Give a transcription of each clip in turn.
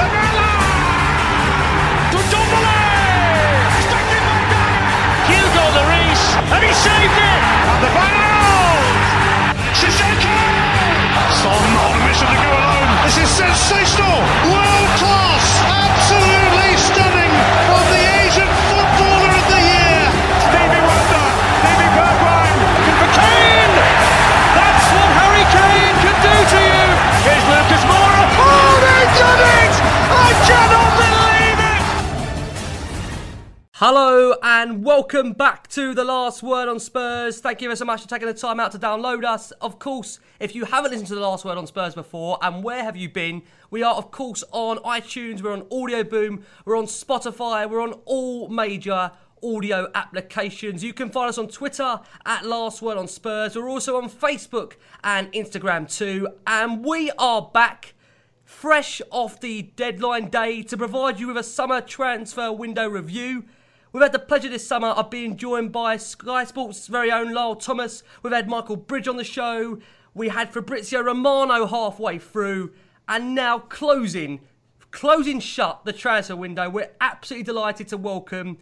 Lamela. To Ndombele. Sticked by Daniel. Hugo Lloris. And he saved it. And the Wales. Shiseki. Son on a mission to go alone. This is sensational. World class. Absolutely stunning from the Asian footballer of the year. Stevie Wonder. Stevie Bergwijn. Good for Kane. That's what Harry Kane can do to you. Here's Lucas Moura. Oh, they did it! I cannot believe it! Hello and welcome back to The Last Word on Spurs. Thank you so much for taking the time out to download us. Of course, if you haven't listened to The Last Word on Spurs before, and where have you been? We are, of course, on iTunes, we're on Audio Boom, we're on Spotify, we're on all major audio applications. You can find us on Twitter at Last Word on Spurs. We're also on Facebook and Instagram too. And we are back fresh off the deadline day to provide you with a summer transfer window review. We've had the pleasure this summer of being joined by Sky Sports' very own Lyle Thomas. We've had Michael Bridge on the show. We had Fabrizio Romano halfway through. And now closing shut the transfer window. We're absolutely delighted to welcome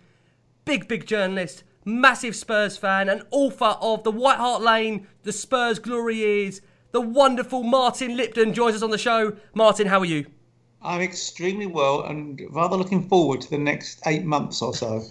Big journalist, massive Spurs fan and author of The White Hart Lane, The Spurs Glory Years, the wonderful Martin Lipton joins us on the show. Martin, how are you? I'm extremely well and rather looking forward to the next 8 months or so.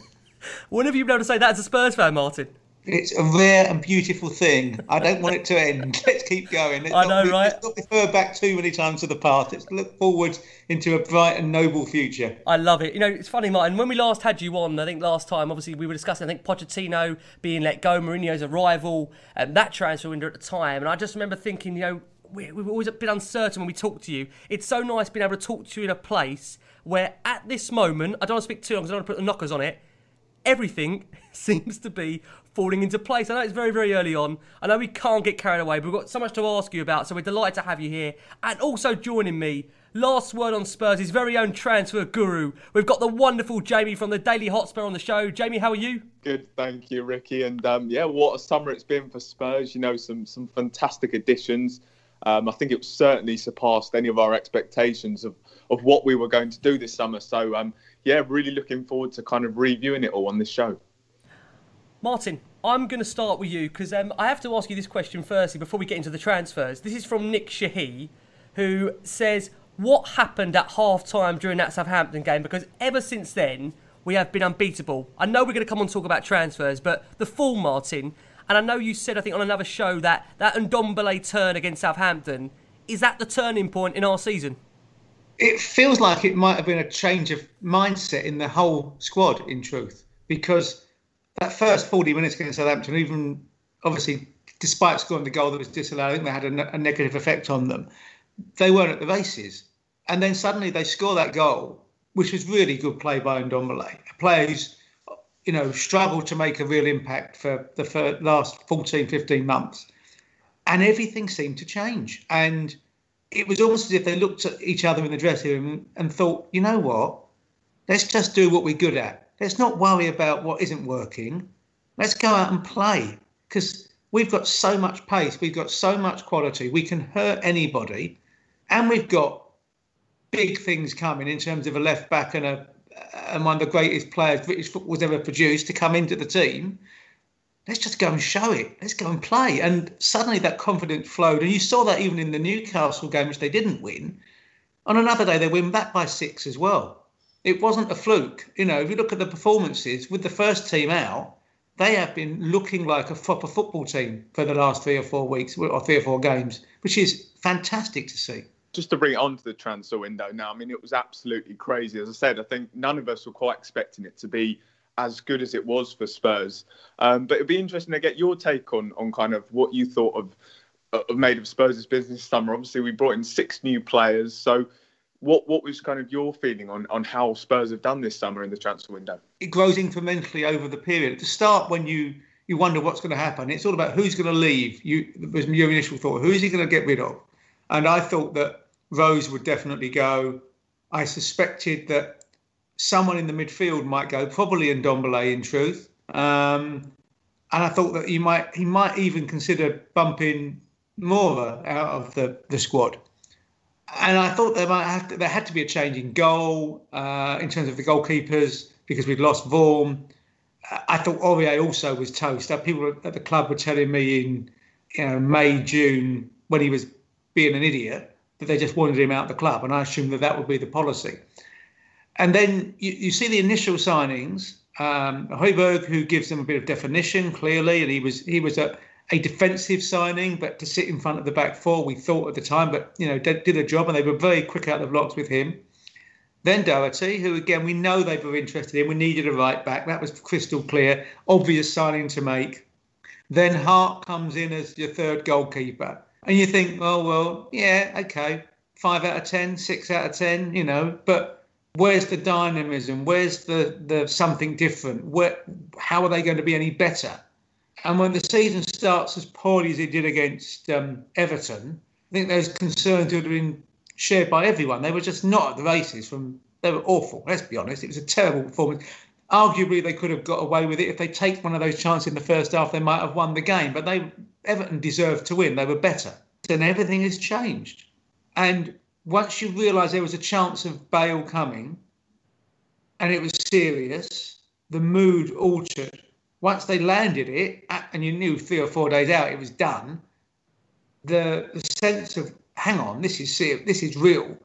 When have you been able to say that as a Spurs fan, Martin? It's a rare and beautiful thing. I don't want it to end. Let's keep going. Let's not refer back too many times to the past. Let's look forward into a bright and noble future. I love it. You know, it's funny, Martin, when we last had you on, I think last time, obviously, we were discussing, I think, Pochettino being let go, Mourinho's arrival, and that transfer window at the time. And I just remember thinking, you know, we've always been uncertain when we talk to you. It's so nice being able to talk to you in a place where, at this moment, I don't want to speak too long because I don't want to put the knockers on it, everything seems to be falling into place. I know it's very, very early on. I know we can't get carried away, but we've got so much to ask you about, so we're delighted to have you here. And also joining me, Last Word on Spurs, his very own transfer guru. We've got the wonderful Jamie from the Daily Hotspur on the show. Jamie, how are you? Good, thank you, Ricky. And what a summer it's been for Spurs. You know, some fantastic additions. I think it certainly surpassed any of our expectations of what we were going to do this summer. So, really looking forward to kind of reviewing it all on this show. Martin, I'm going to start with you because I have to ask you this question firstly before we get into the transfers. This is from Nick Shahi, who says, what happened at half-time during that Southampton game? Because ever since then, we have been unbeatable. I know we're going to come on and talk about transfers, but the full Martin... And I know you said, I think, on another show that Ndombele turn against Southampton, is that the turning point in our season? It feels like it might have been a change of mindset in the whole squad, in truth, because that first 40 minutes against Southampton, even, obviously, despite scoring the goal that was disallowed, I think they had a negative effect on them. They weren't at the races. And then suddenly they score that goal, which was really good play by Ndombele, a player who's you know, struggled to make a real impact for the last 14, 15 months. And everything seemed to change. And it was almost as if they looked at each other in the dressing room and thought, you know what, let's just do what we're good at. Let's not worry about what isn't working. Let's go out and play, because we've got so much pace. We've got so much quality. We can hurt anybody. And we've got big things coming in terms of a left back and one of the greatest players British football's ever produced to come into the team. Let's just go and show it. Let's go and play. And suddenly that confidence flowed. And you saw that even in the Newcastle game, which they didn't win. On another day, they win back by 6 as well. It wasn't a fluke. You know, if you look at the performances with the first team out, they have been looking like a proper football team for the last 3 or 4 weeks or 3 or 4 games, which is fantastic to see. Just to bring it on to the transfer window now, I mean, it was absolutely crazy. As I said, I think none of us were quite expecting it to be as good as it was for Spurs. But it'd be interesting to get your take on kind of what you thought of made of Spurs' business summer. Obviously, we brought in 6 new players. So what was kind of your feeling on how Spurs have done this summer in the transfer window? It grows incrementally over the period. To start, when you wonder what's going to happen, it's all about who's going to leave. Your initial thought, who is he going to get rid of? And I thought that Rose would definitely go. I suspected that someone in the midfield might go, probably Ndombele in truth. And I thought that he might even consider bumping Mora out of the squad. And I thought there had to be a change in goal in terms of the goalkeepers, because we'd lost Vorm. I thought Aurier also was toast. People at the club were telling me in May, June, when he was being an idiot, that they just wanted him out of the club, and I assumed that would be the policy. And then you see the initial signings, Højbjerg, who gives them a bit of definition, clearly, and he was a defensive signing, but to sit in front of the back four, we thought at the time, but did a job, and they were very quick out of the blocks with him. Then Doherty, who again we know they were interested in, we needed a right back, that was crystal clear, obvious signing to make. Then Hart comes in as your third goalkeeper. And you think, oh, well, yeah, okay, 5 out of 10, 6 out of 10, but where's the dynamism? Where's the something different? How are they going to be any better? And when the season starts as poorly as it did against Everton, I think those concerns would have been shared by everyone. They were just not at the races. They were awful, let's be honest. It was a terrible performance. Arguably, they could have got away with it. If they take one of those chances in the first half, they might have won the game. But Everton deserved to win. They were better. And everything has changed. And once you realise there was a chance of Bale coming, and it was serious, the mood altered. Once they landed it, and you knew 3 or 4 days out it was done, the sense of, hang on, this is serious, this is real,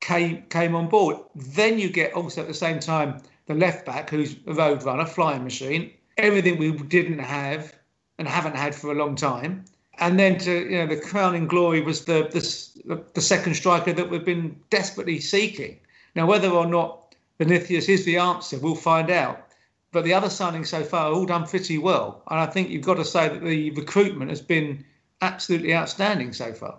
came on board. Then you get also at the same time the left-back, who's a road runner, flying machine, everything we didn't have and haven't had for a long time. And then the crowning glory was the second striker that we've been desperately seeking. Now, whether or not Vinicius is the answer, we'll find out. But the other signings so far are all done pretty well. And I think you've got to say that the recruitment has been absolutely outstanding so far.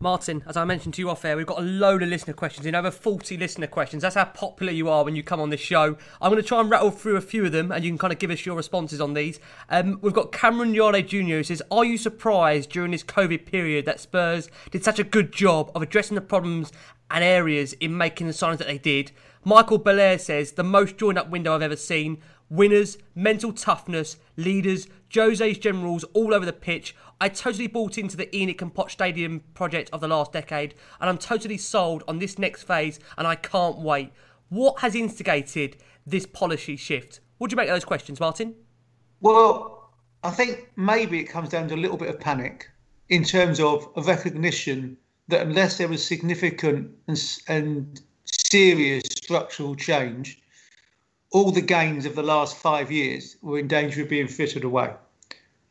Martin, as I mentioned to you off air, we've got a load of listener questions, over 40 listener questions. That's how popular you are when you come on this show. I'm going to try and rattle through a few of them, and you can kind of give us your responses on these. We've got Cameron Yale Jr. who says, are you surprised during this COVID period that Spurs did such a good job of addressing the problems and areas in making the signings that they did? Michael Belair says, the most joined-up window I've ever seen. Winners, mental toughness, leaders, Jose's generals all over the pitch. I totally bought into the Enoch and Poch Stadium project of the last decade, and I'm totally sold on this next phase, and I can't wait. What has instigated this policy shift? What do you make of those questions, Martin? Well, I think maybe it comes down to a little bit of panic in terms of a recognition that unless there was significant and serious structural change, all the gains of the last 5 years were in danger of being frittered away.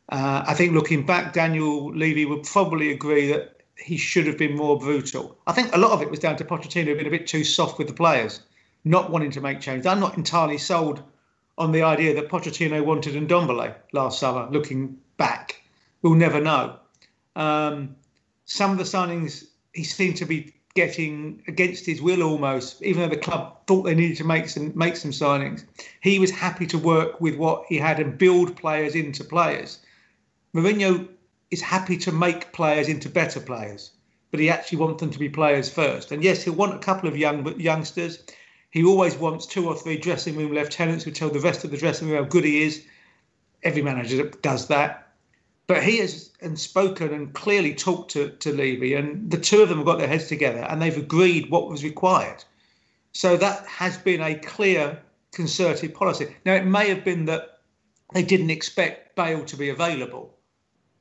I think looking back, Daniel Levy would probably agree that he should have been more brutal. I think a lot of it was down to Pochettino being a bit too soft with the players, not wanting to make changes. I'm not entirely sold on the idea that Pochettino wanted Ndombele last summer, looking back. We'll never know. Some of the signings he seemed to be getting against his will almost, even though the club thought they needed to make some signings. He was happy to work with what he had and build players into players. Mourinho is happy to make players into better players, but he actually wants them to be players first. And yes, he'll want a couple of youngsters. He always wants 2 or 3 dressing room lieutenants who tell the rest of the dressing room how good he is. Every manager does that. But he has spoken and clearly talked to Levy, and the two of them have got their heads together and they've agreed what was required. So that has been a clear, concerted policy. Now, it may have been that they didn't expect Bale to be available,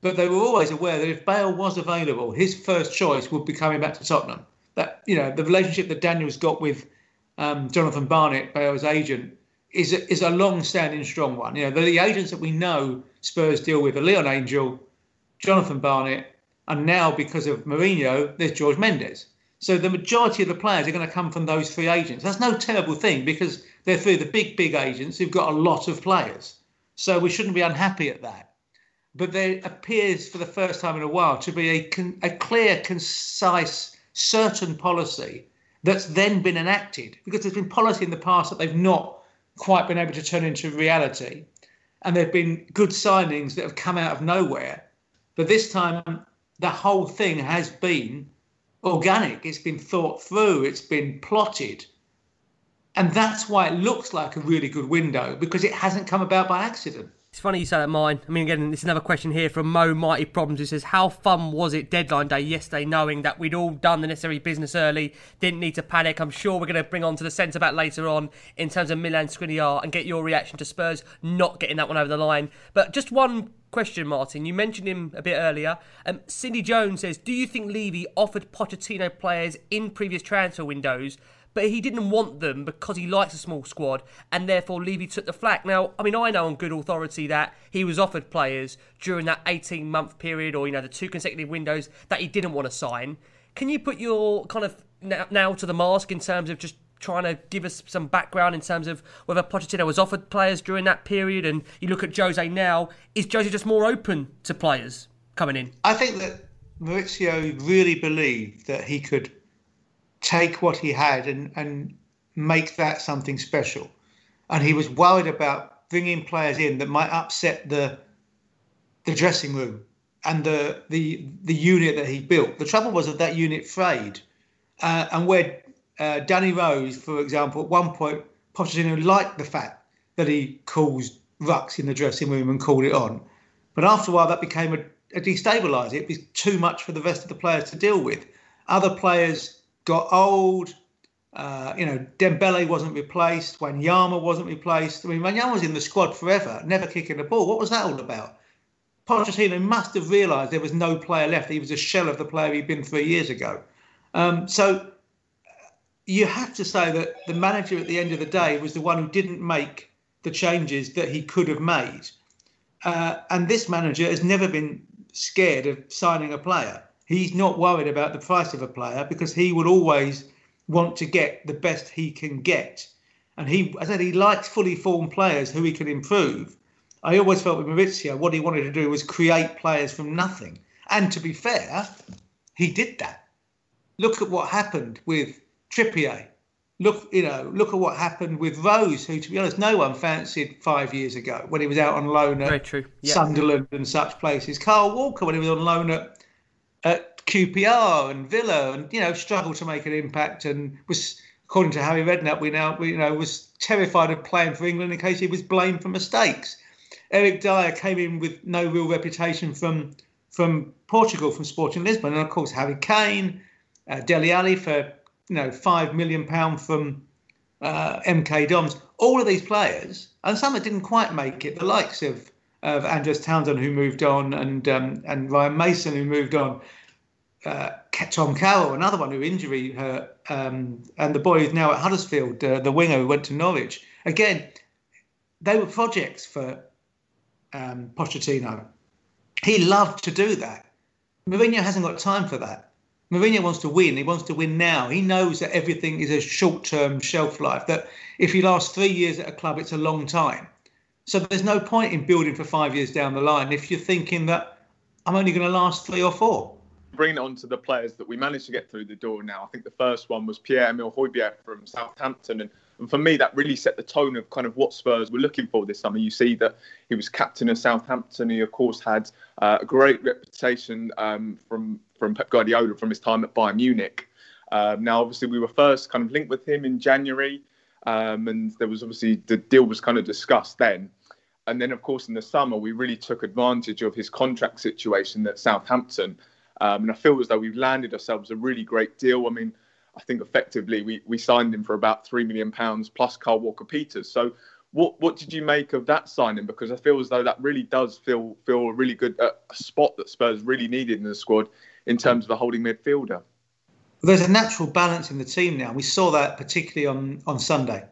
but they were always aware that if Bale was available, his first choice would be coming back to Tottenham. That, you know, the relationship that Daniel's got with Jonathan Barnett, Bale's agent, is a long-standing, strong one. You know, the agents that we know Spurs deal with are Leon Angel, Jonathan Barnett, and now, because of Mourinho, there's George Mendes. So the majority of the players are going to come from those 3 agents. That's no terrible thing, because they're 3 of the big, big agents who've got a lot of players. So we shouldn't be unhappy at that. But there appears, for the first time in a while, to be a clear, concise, certain policy that's then been enacted, because there's been policy in the past that they've not quite been able to turn into reality. And there have been good signings that have come out of nowhere. But this time, the whole thing has been organic. It's been thought through. It's been plotted. And that's why it looks like a really good window, because it hasn't come about by accident. It's funny you say that, mine. I mean, again, this is another question here from Mo Mighty Problems, who says, how fun was it deadline day yesterday, knowing that we'd all done the necessary business early, didn't need to panic? I'm sure we're going to bring on to the centre-back later on in terms of Milan Škriniar, and get your reaction to Spurs not getting that one over the line. But just one question, Martin. You mentioned him a bit earlier. Cindy Jones says, do you think Levy offered Pochettino players in previous transfer windows, but he didn't want them because he likes a small squad, and therefore Levy took the flak? Now, I mean, I know on good authority that he was offered players during that 18-month period, or, you know, the 2 consecutive windows that he didn't want to sign. Can you put your kind of now to the mask in terms of just trying to give us some background in terms of whether Pochettino was offered players during that period? And you look at Jose now, is Jose just more open to players coming in? I think that Maurizio really believed that he could take what he had and make that something special. And he was worried about bringing players in that might upset the dressing room and the unit that he built. The trouble was that that unit frayed. And where Danny Rose, for example, at one point, Pochettino liked the fact that he caused rucks in the dressing room and called it on. But after a while, that became a destabiliser. It was too much for the rest of the players to deal with. Other players got old. Dembele wasn't replaced. Wanyama wasn't replaced. I mean, Wanyama was in the squad forever, never kicking the ball. What was that all about? Pochettino must have realised there was no player left. He was a shell of the player he'd been 3 years ago. So you have to say that the manager at the end of the day was the one who didn't make the changes that he could have made. And this manager has never been scared of signing a player. He's not worried about the price of a player, because he will always want to get the best he can get. And he likes fully formed players who he can improve. I always felt with Maurizio, what he wanted to do was create players from nothing. And to be fair, he did that. Look at what happened with Trippier. Look at what happened with Rose, who, to be honest, no one fancied 5 years ago when he was out on loan at Sunderland and such places. Carl Walker, when he was on loan at QPR and Villa, and, you know, struggled to make an impact, and was, according to Harry Redknapp, was terrified of playing for England in case he was blamed for mistakes. Eric Dyer came in with no real reputation from Portugal, from Sporting Lisbon, and of course Harry Kane, Dele Alli for £5 million from MK Dons. All of these players, and some that didn't quite make it, the likes of Andreas Townsend, who moved on, and Ryan Mason, who moved on, Tom Carroll, another one who injury hurt, and the boy who's now at Huddersfield, the winger who went to Norwich. Again, they were projects for Pochettino. He loved to do that. Mourinho hasn't got time for that. Mourinho wants to win. He wants to win now. He knows that everything is a short-term shelf life, that if you last 3 years at a club, it's a long time. So there's no point in building for 5 years down the line if you're thinking that I'm only going to last 3 or 4. bringing it on to the players that we managed to get through the door now, I think the first one was Pierre-Emile Højbjerg from Southampton. And for me, that really set the tone of kind of what Spurs were looking for this summer. You see that he was captain of Southampton. He, of course, had a great reputation from Pep Guardiola from his time at Bayern Munich. Now, obviously, we were first kind of linked with him in January. And there was obviously the deal was kind of discussed then. And then, of course, in the summer, we really took advantage of his contract situation at Southampton. And I feel as though we've landed ourselves a really great deal. I mean, I think effectively we signed him for about £3 million plus Kyle Walker-Peters. So what did you make of that signing? Because I feel as though that really does feel a really good spot that Spurs really needed in the squad in terms of a holding midfielder. There's a natural balance in the team now. We saw that particularly on Sunday,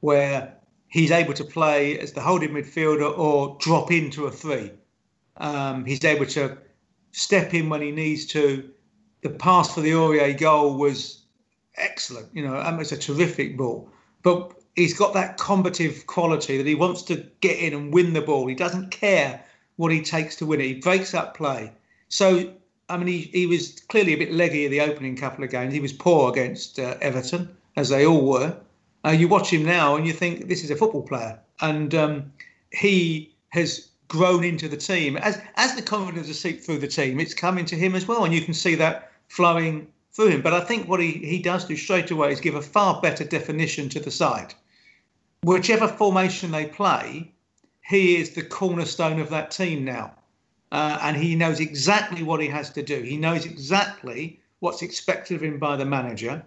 where he's able to play as the holding midfielder or drop into a three. He's able to step in when he needs to. The pass for the Aurier goal was excellent. You know, it's a terrific ball. But he's got that combative quality that he wants to get in and win the ball. He doesn't care what he takes to win it. He breaks up play. So, I mean, he was clearly a bit leggy in the opening couple of games. He was poor against Everton, as they all were. You watch him now and you think this is a football player. And he has grown into the team. As the confidence has seeped through the team, it's coming to him as well. And you can see that flowing through him. But I think what he does do straight away is give a far better definition to the side. Whichever formation they play, he is the cornerstone of that team now. And he knows exactly what he has to do. He knows exactly what's expected of him by the manager.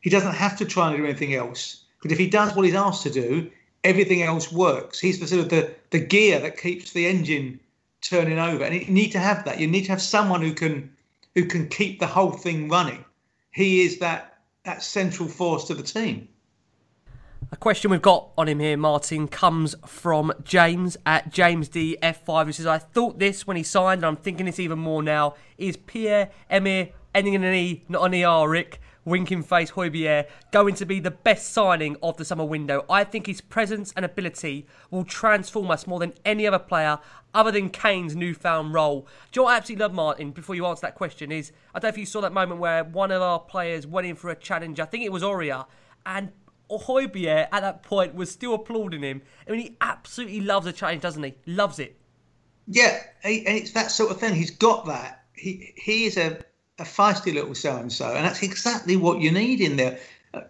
He doesn't have to try and do anything else. Because if he does what he's asked to do, everything else works. He's the sort of the gear that keeps the engine turning over. And you need to have that. You need to have someone who can keep the whole thing running. He is that central force to the team. A question we've got on him here, Martin, comes from James at JamesDF5. He says, I thought this when he signed, and I'm thinking this even more now. Is Pierre-Emile, ending in an E, not an ER, Rick, winking face Højbjerg, going to be the best signing of the summer window? I think his presence and ability will transform us more than any other player other than Kane's newfound role. Do you know what I absolutely love, Martin, before you answer that question, is I don't know if you saw that moment where one of our players went in for a challenge. I think it was Aurier, and Højbjerg at that point was still applauding him. I mean, he absolutely loves a challenge, doesn't he? Loves it. Yeah, it's that sort of thing. He's got that. He is a feisty little so-and-so, and that's exactly what you need in there.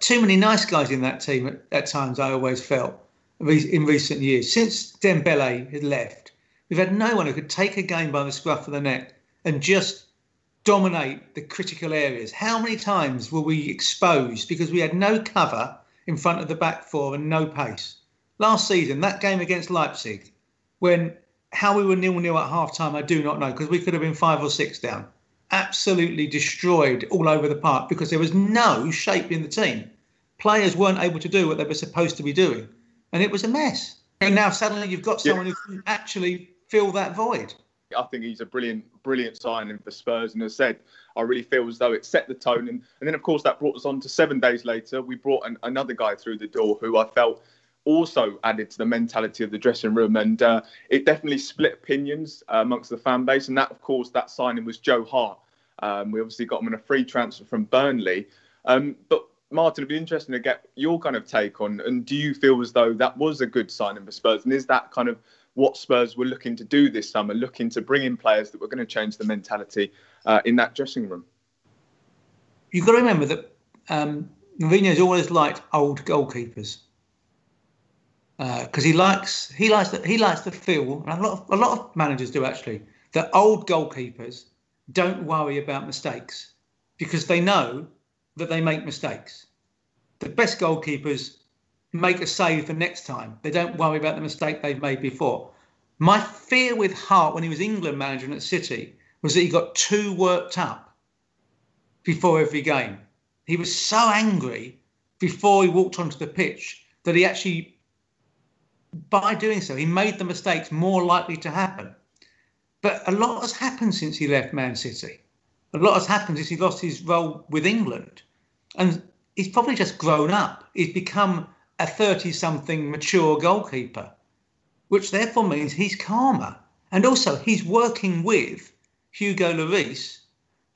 Too many nice guys in that team at times, I always felt, in recent years. Since Dembele had left, we've had no one who could take a game by the scruff of the neck and just dominate the critical areas. How many times were we exposed because we had no cover in front of the back four and no pace? Last season, that game against Leipzig, when how we were 0-0 at half-time, I do not know, because we could have been 5 or 6 down. Absolutely destroyed all over the park because there was no shape in the team. Players weren't able to do what they were supposed to be doing, and it was a mess. And now suddenly you've got someone who can actually fill that void. I think he's a brilliant signing for Spurs. And as I said, I really feel as though it set the tone. And then, of course, that brought us on to 7 days later. We brought another guy through the door who I felt also added to the mentality of the dressing room. And it definitely split opinions amongst the fan base. And that, of course, that signing was Joe Hart. We obviously got him in a free transfer from Burnley. But, Martin, it'd be interesting to get your kind of take on, and do you feel as though that was a good signing for Spurs? And is that kind of what Spurs were looking to do this summer, looking to bring in players that were going to change the mentality in that dressing room? You've got to remember that Mourinho's always liked old goalkeepers because he likes the feel, and a lot of managers do actually, that old goalkeepers don't worry about mistakes because they know that they make mistakes. The best goalkeepers make a save for next time. They don't worry about the mistake they've made before. My fear with Hart when he was England manager at City was that he got too worked up before every game. He was so angry before he walked onto the pitch that he actually, by doing so, he made the mistakes more likely to happen. But a lot has happened since he left Man City. A lot has happened since he lost his role with England. And he's probably just grown up. He's become a 30-something mature goalkeeper, which therefore means he's calmer. And also he's working with Hugo Lloris,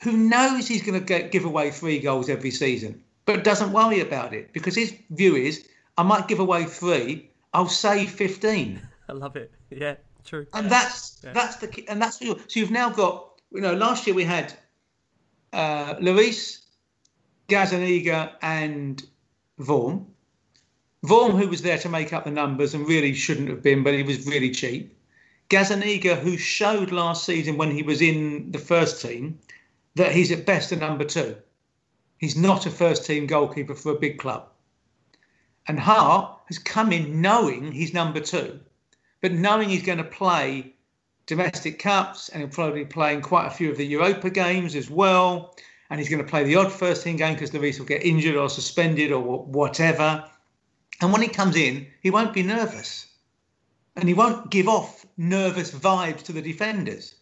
who knows he's going to give away 3 goals every season, but doesn't worry about it because his view is, I might give away 3, I'll save 15. I love it. Yeah, true. And that's the key. And that's so you've now got, you know, last year we had Lloris, Gazaniga and Vorm. Vorm, who was there to make up the numbers and really shouldn't have been, but he was really cheap. Gazaniga, who showed last season when he was in the first team that he's at best a number 2. He's not a first-team goalkeeper for a big club. And Hart has come in knowing he's number 2, but knowing he's going to play domestic cups and he'll probably be playing quite a few of the Europa games as well. And he's going to play the odd first-team game because Lloris will get injured or suspended or whatever. And when he comes in, he won't be nervous. And he won't give off nervous vibes to the defenders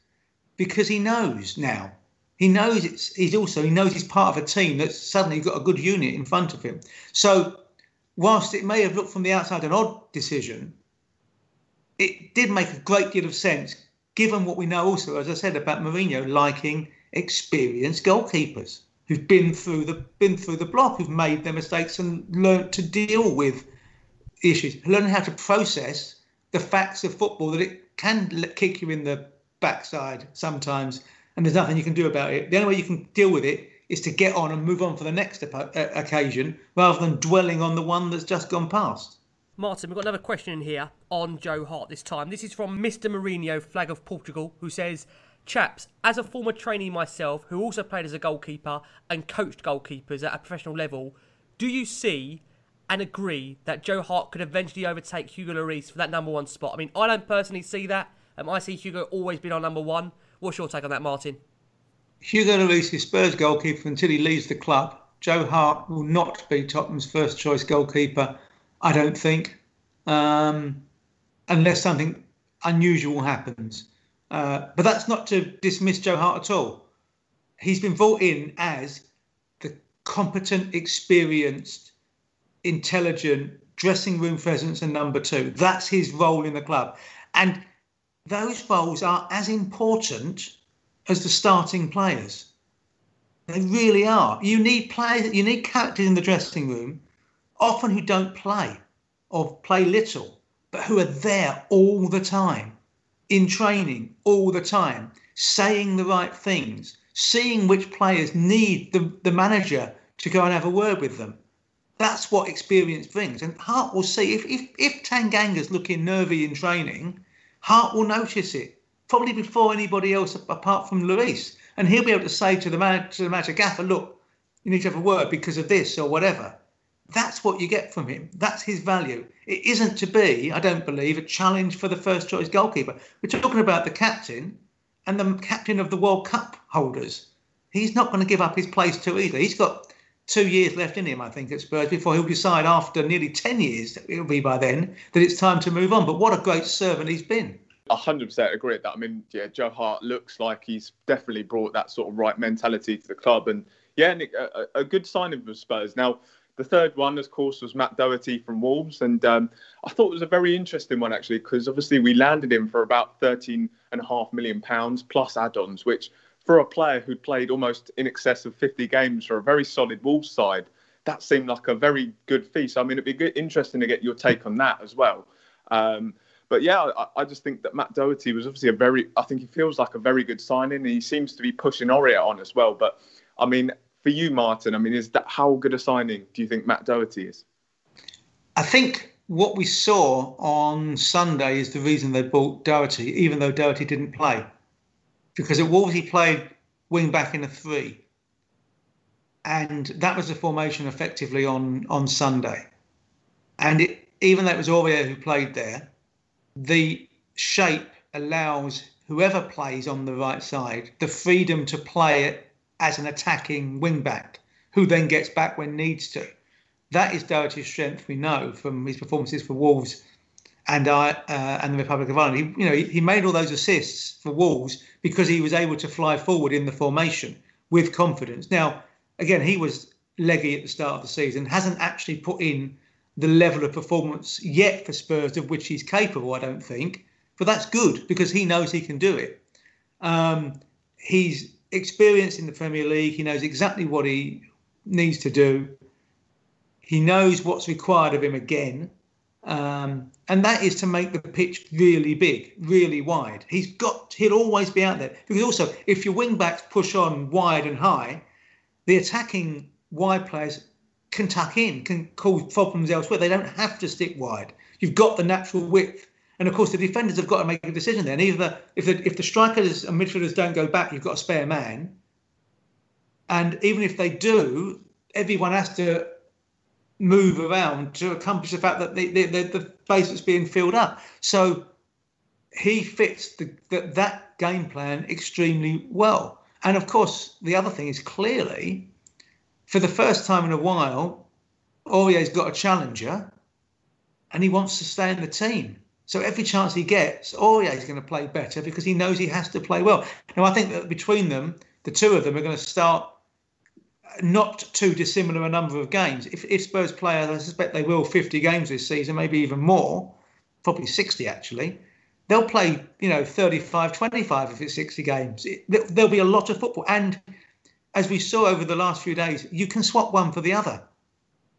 because he knows now. He knows he knows he's part of a team that's suddenly got a good unit in front of him. So whilst it may have looked from the outside an odd decision, it did make a great deal of sense, given what we know also, as I said, about Mourinho liking experienced goalkeepers who've been through the block, who've made their mistakes and learnt to deal with issues, learning how to process the facts of football, that it can kick you in the backside sometimes and there's nothing you can do about it. The only way you can deal with it is to get on and move on for the next occasion rather than dwelling on the one that's just gone past. Martin, we've got another question in here on Joe Hart this time. This is from Mr. Mourinho, Flag of Portugal, who says, chaps, as a former trainee myself, who also played as a goalkeeper and coached goalkeepers at a professional level, do you see and agree that Joe Hart could eventually overtake Hugo Lloris for that number 1 spot? I mean, I don't personally see that. I see Hugo always been our number 1. What's your take on that, Martin? Hugo Lloris is Spurs goalkeeper until he leaves the club. Joe Hart will not be Tottenham's first choice goalkeeper, I don't think, unless something unusual happens. But that's not to dismiss Joe Hart at all. He's been brought in as the competent, experienced, intelligent dressing room presence and number 2. That's his role in the club. And those roles are as important as the starting players. They really are. You need players, you need characters in the dressing room, often who don't play or play little, but who are there all the time, in training all the time, saying the right things, seeing which players need the manager to go and have a word with them. That's what experience brings. And Hart will see, if Tanganga's looking nervy in training, Hart will notice it, probably before anybody else apart from Lloris. And he'll be able to say to the manager, Gaffer, look, you need to have a word because of this or whatever. That's what you get from him. That's his value. It isn't to be, I don't believe, a challenge for the first choice goalkeeper. We're talking about the captain and the captain of the World Cup holders. He's not going to give up his place to either. He's got 2 years left in him, I think, at Spurs, before he'll decide after nearly 10 years, it'll be by then, that it's time to move on. But what a great servant he's been. 100% agree with that. I mean, yeah, Joe Hart looks like he's definitely brought that sort of right mentality to the club. And yeah, Nick, a good signing for Spurs. Now, the third one, of course, was Matt Doherty from Wolves. And I thought it was a very interesting one, actually, because obviously we landed him for about £13.5 million plus add-ons, which for a player who'd played almost in excess of 50 games for a very solid Wolves side, that seemed like a very good fee. So, I mean, it'd be interesting to get your take on that as well. But yeah, I just think that Matt Doherty was obviously I think he feels like a very good signing. And he seems to be pushing Oria on as well. But I mean, for you, Martin, I mean, is that how good a signing do you think Matt Doherty is? I think what we saw on Sunday is the reason they bought Doherty, even though Doherty didn't play. Because at Wolves, he played wing-back in a 3. And that was the formation effectively on Sunday. And even though it was Aurier who played there, the shape allows whoever plays on the right side the freedom to play it as an attacking wing-back, who then gets back when needs to. That is Doherty's strength, we know, from his performances for Wolves and the Republic of Ireland. He made all those assists for Wolves because he was able to fly forward in the formation with confidence. Now, again, he was leggy at the start of the season, hasn't actually put in the level of performance yet for Spurs of which he's capable, I don't think. But that's good because he knows he can do it. He's experienced in the Premier League. He knows exactly what he needs to do. He knows what's required of him again. And that is to make the pitch really big, really wide. He'll always be out there. Because also, if your wing-backs push on wide and high, the attacking wide players can tuck in, can cause problems elsewhere. They don't have to stick wide. You've got the natural width. And, of course, the defenders have got to make a decision there. And either if the strikers and midfielders don't go back, you've got a spare man. And even if they do, everyone has to move around to accomplish the fact that the space that's being filled up. So he fits that game plan extremely well. And, of course, the other thing is clearly, for the first time in a while, Aurier's got a challenger and he wants to stay in the team. So every chance he gets, Aurier's going to play better because he knows he has to play well. Now, I think that between them, the two of them are going to start not too dissimilar a number of games. If Spurs play, as I suspect they will, 50 games this season, maybe even more, probably 60 actually, they'll play, 35, 25 if it's 60 games. There'll be a lot of football. And as we saw over the last few days, you can swap one for the other.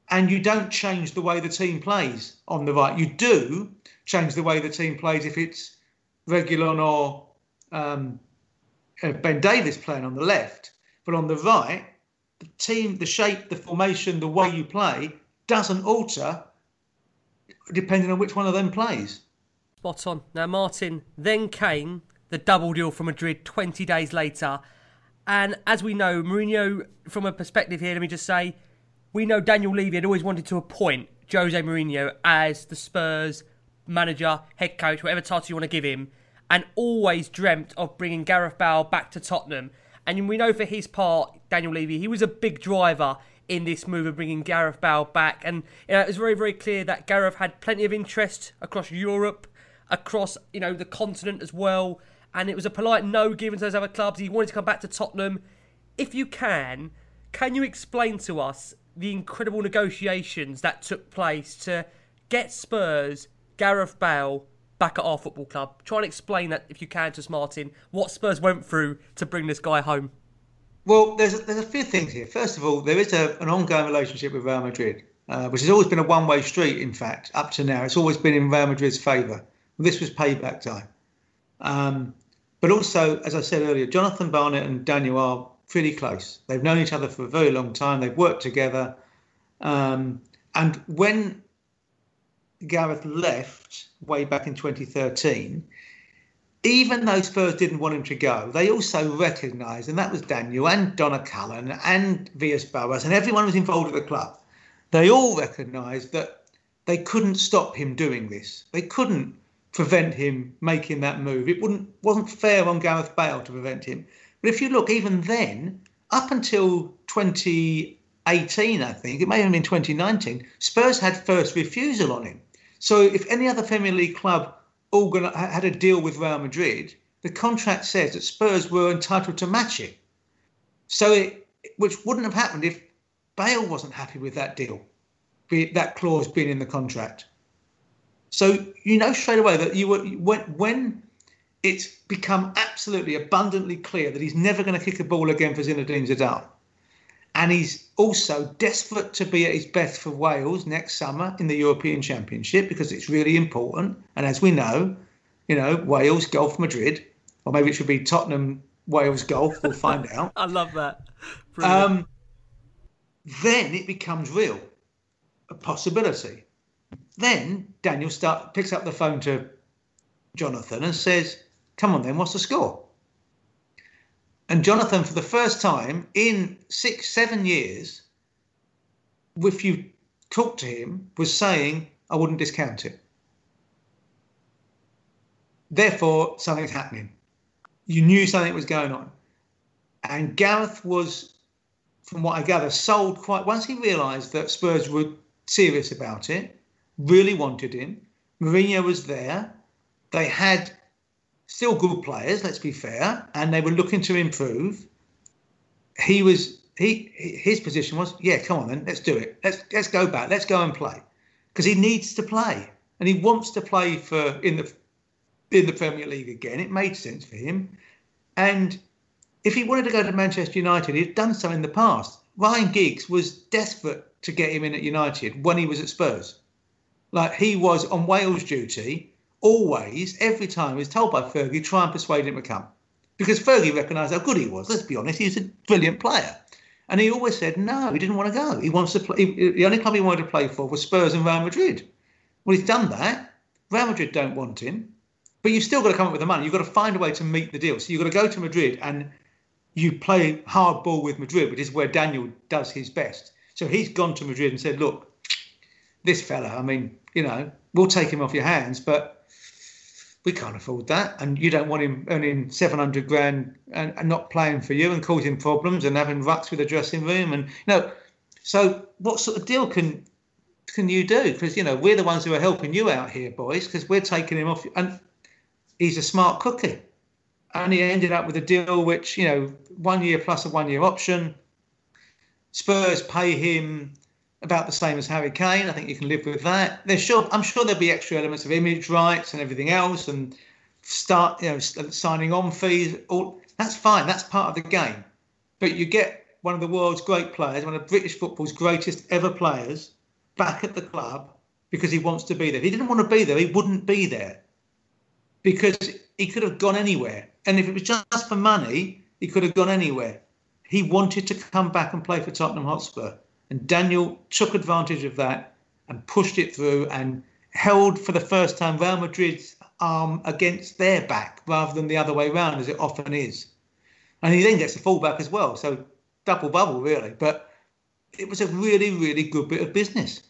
And you don't change the way the team plays on the right. You do change the way the team plays if it's Reguilon or Ben Davies playing on the left. But on the right, the team, the shape, the formation, the way you play doesn't alter depending on which one of them plays. Spot on. Now, Martin, then came the double deal from Madrid 20 days later. And as we know, Mourinho, from a perspective here, let me just say, we know Daniel Levy had always wanted to appoint Jose Mourinho as the Spurs manager, head coach, whatever title you want to give him, and always dreamt of bringing Gareth Bale back to Tottenham. And we know for his part, Daniel Levy, he was a big driver in this move of bringing Gareth Bale back. And it was very, very clear that Gareth had plenty of interest across Europe, across the continent as well. And it was a polite no given to those other clubs. He wanted to come back to Tottenham. If you can you explain to us the incredible negotiations that took place to get Spurs, Gareth Bale, back at our football club? Try and explain that, if you can, to us, Martin, what Spurs went through to bring this guy home. Well, there's a few things here. First of all, there is an ongoing relationship with Real Madrid, which has always been a one-way street, in fact, up to now. It's always been in Real Madrid's favour. This was payback time. But also, as I said earlier, Jonathan Barnett and Daniel are pretty close. They've known each other for a very long time. They've worked together. And when Gareth left way back in 2013, even though Spurs didn't want him to go, they also recognised, and that was Daniel and Donna Callan and Vias Boas and everyone who was involved at the club, they all recognised that they couldn't stop him doing this. They couldn't prevent him making that move. It wasn't fair on Gareth Bale to prevent him. But if you look, even then, up until 2018, I think, it may have been 2019, Spurs had first refusal on him. So if any other Premier League club had a deal with Real Madrid, the contract says that Spurs were entitled to match it. So which wouldn't have happened if Bale wasn't happy with that deal, that clause being in the contract. So you know straight away that when it's become absolutely abundantly clear that he's never going to kick a ball again for Zinedine Zidane, and he's also desperate to be at his best for Wales next summer in the European Championship because it's really important. And as we know, Wales, Golf, Madrid, or maybe it should be Tottenham, Wales, Golf. We'll find out. I love that. Then it becomes real, a possibility. Then Daniel picks up the phone to Jonathan and says, come on then, what's the score? And Jonathan, for the first time in 6-7 years, if you talked to him, was saying, I wouldn't discount it. Therefore, something's happening. You knew something was going on. And Gareth was, from what I gather, sold quite... Once he realised that Spurs were serious about it, really wanted him, Mourinho was there, they had still good players, let's be fair, and they were looking to improve. His position was, yeah, come on then, let's do it. Let's go back. Let's go and play, because he needs to play and he wants to play in the Premier League again. It made sense for him, and if he wanted to go to Manchester United, he'd done so in the past. Ryan Giggs was desperate to get him in at United when he was at Spurs. Like, he was on Wales duty, always, every time he was told by Fergie, try and persuade him to come. Because Fergie recognised how good he was. Let's be honest, he was a brilliant player. And he always said, no, he didn't want to go. He wants to play. The only club he wanted to play for was Spurs and Real Madrid. Well, he's done that. Real Madrid don't want him. But you've still got to come up with the money. You've got to find a way to meet the deal. So you've got to go to Madrid and you play hard ball with Madrid, which is where Daniel does his best. So he's gone to Madrid and said, look, this fella, I mean, you know, we'll take him off your hands, but we can't afford that. And you don't want him earning 700 grand and not playing for you and causing problems and having rucks with the dressing room. And, you know, so what sort of deal can you do? Because, you know, we're the ones who are helping you out here, boys, because we're taking him off. And he's a smart cookie. And he ended up with a deal which, you know, 1 year plus a 1 year option. Spurs pay him about the same as Harry Kane. I think you can live with that. I'm sure there'll be extra elements of image rights and everything else and start, you know, signing on fees. All that's fine. That's part of the game. But you get one of the world's great players, one of British football's greatest ever players, back at the club because he wants to be there. If he didn't want to be there, he wouldn't be there because he could have gone anywhere. And if it was just for money, he could have gone anywhere. He wanted to come back and play for Tottenham Hotspur. And Daniel took advantage of that and pushed it through and held for the first time Real Madrid's arm against their back rather than the other way round, as it often is. And he then gets the fullback as well. So double bubble, really. But it was a really, really good bit of business.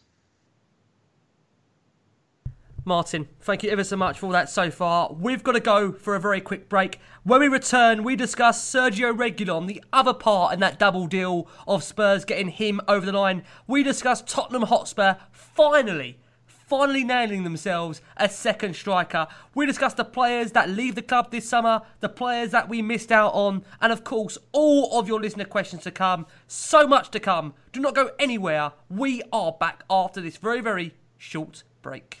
Martin, thank you ever so much for all that so far. We've got to go for a very quick break. When we return, we discuss Sergio Reguilon, the other part in that double deal of Spurs getting him over the line. We discuss Tottenham Hotspur finally nailing themselves a second striker. We discuss the players that leave the club this summer, the players that we missed out on, and of course, all of your listener questions to come. So much to come. Do not go anywhere. We are back after this very, very short break.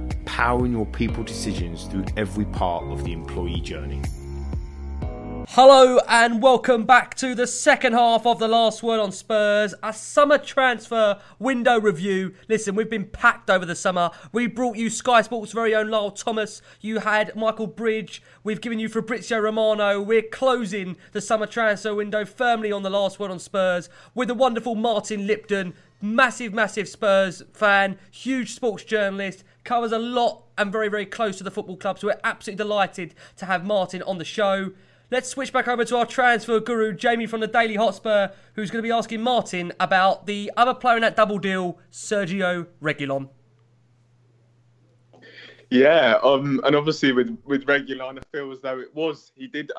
Powering your people decisions through every part of the employee journey. Hello and welcome back to the second half of The Last Word on Spurs, a summer transfer window review. Listen, we've been packed over the summer. We brought you Sky Sports' very own Lyle Thomas. You had Michael Bridge. We've given you Fabrizio Romano. We're closing the summer transfer window firmly on The Last Word on Spurs with the wonderful Martin Lipton, massive Spurs fan, huge sports journalist, covers a lot and very, very close to the football club, so we're absolutely delighted to have Martin on the show. Let's switch back over to our transfer guru, Jamie from the Daily Hotspur, who's going to be asking Martin about the other player in that double deal, Sergio Reguilon. Yeah, and obviously with Reguilon, I feel as though he did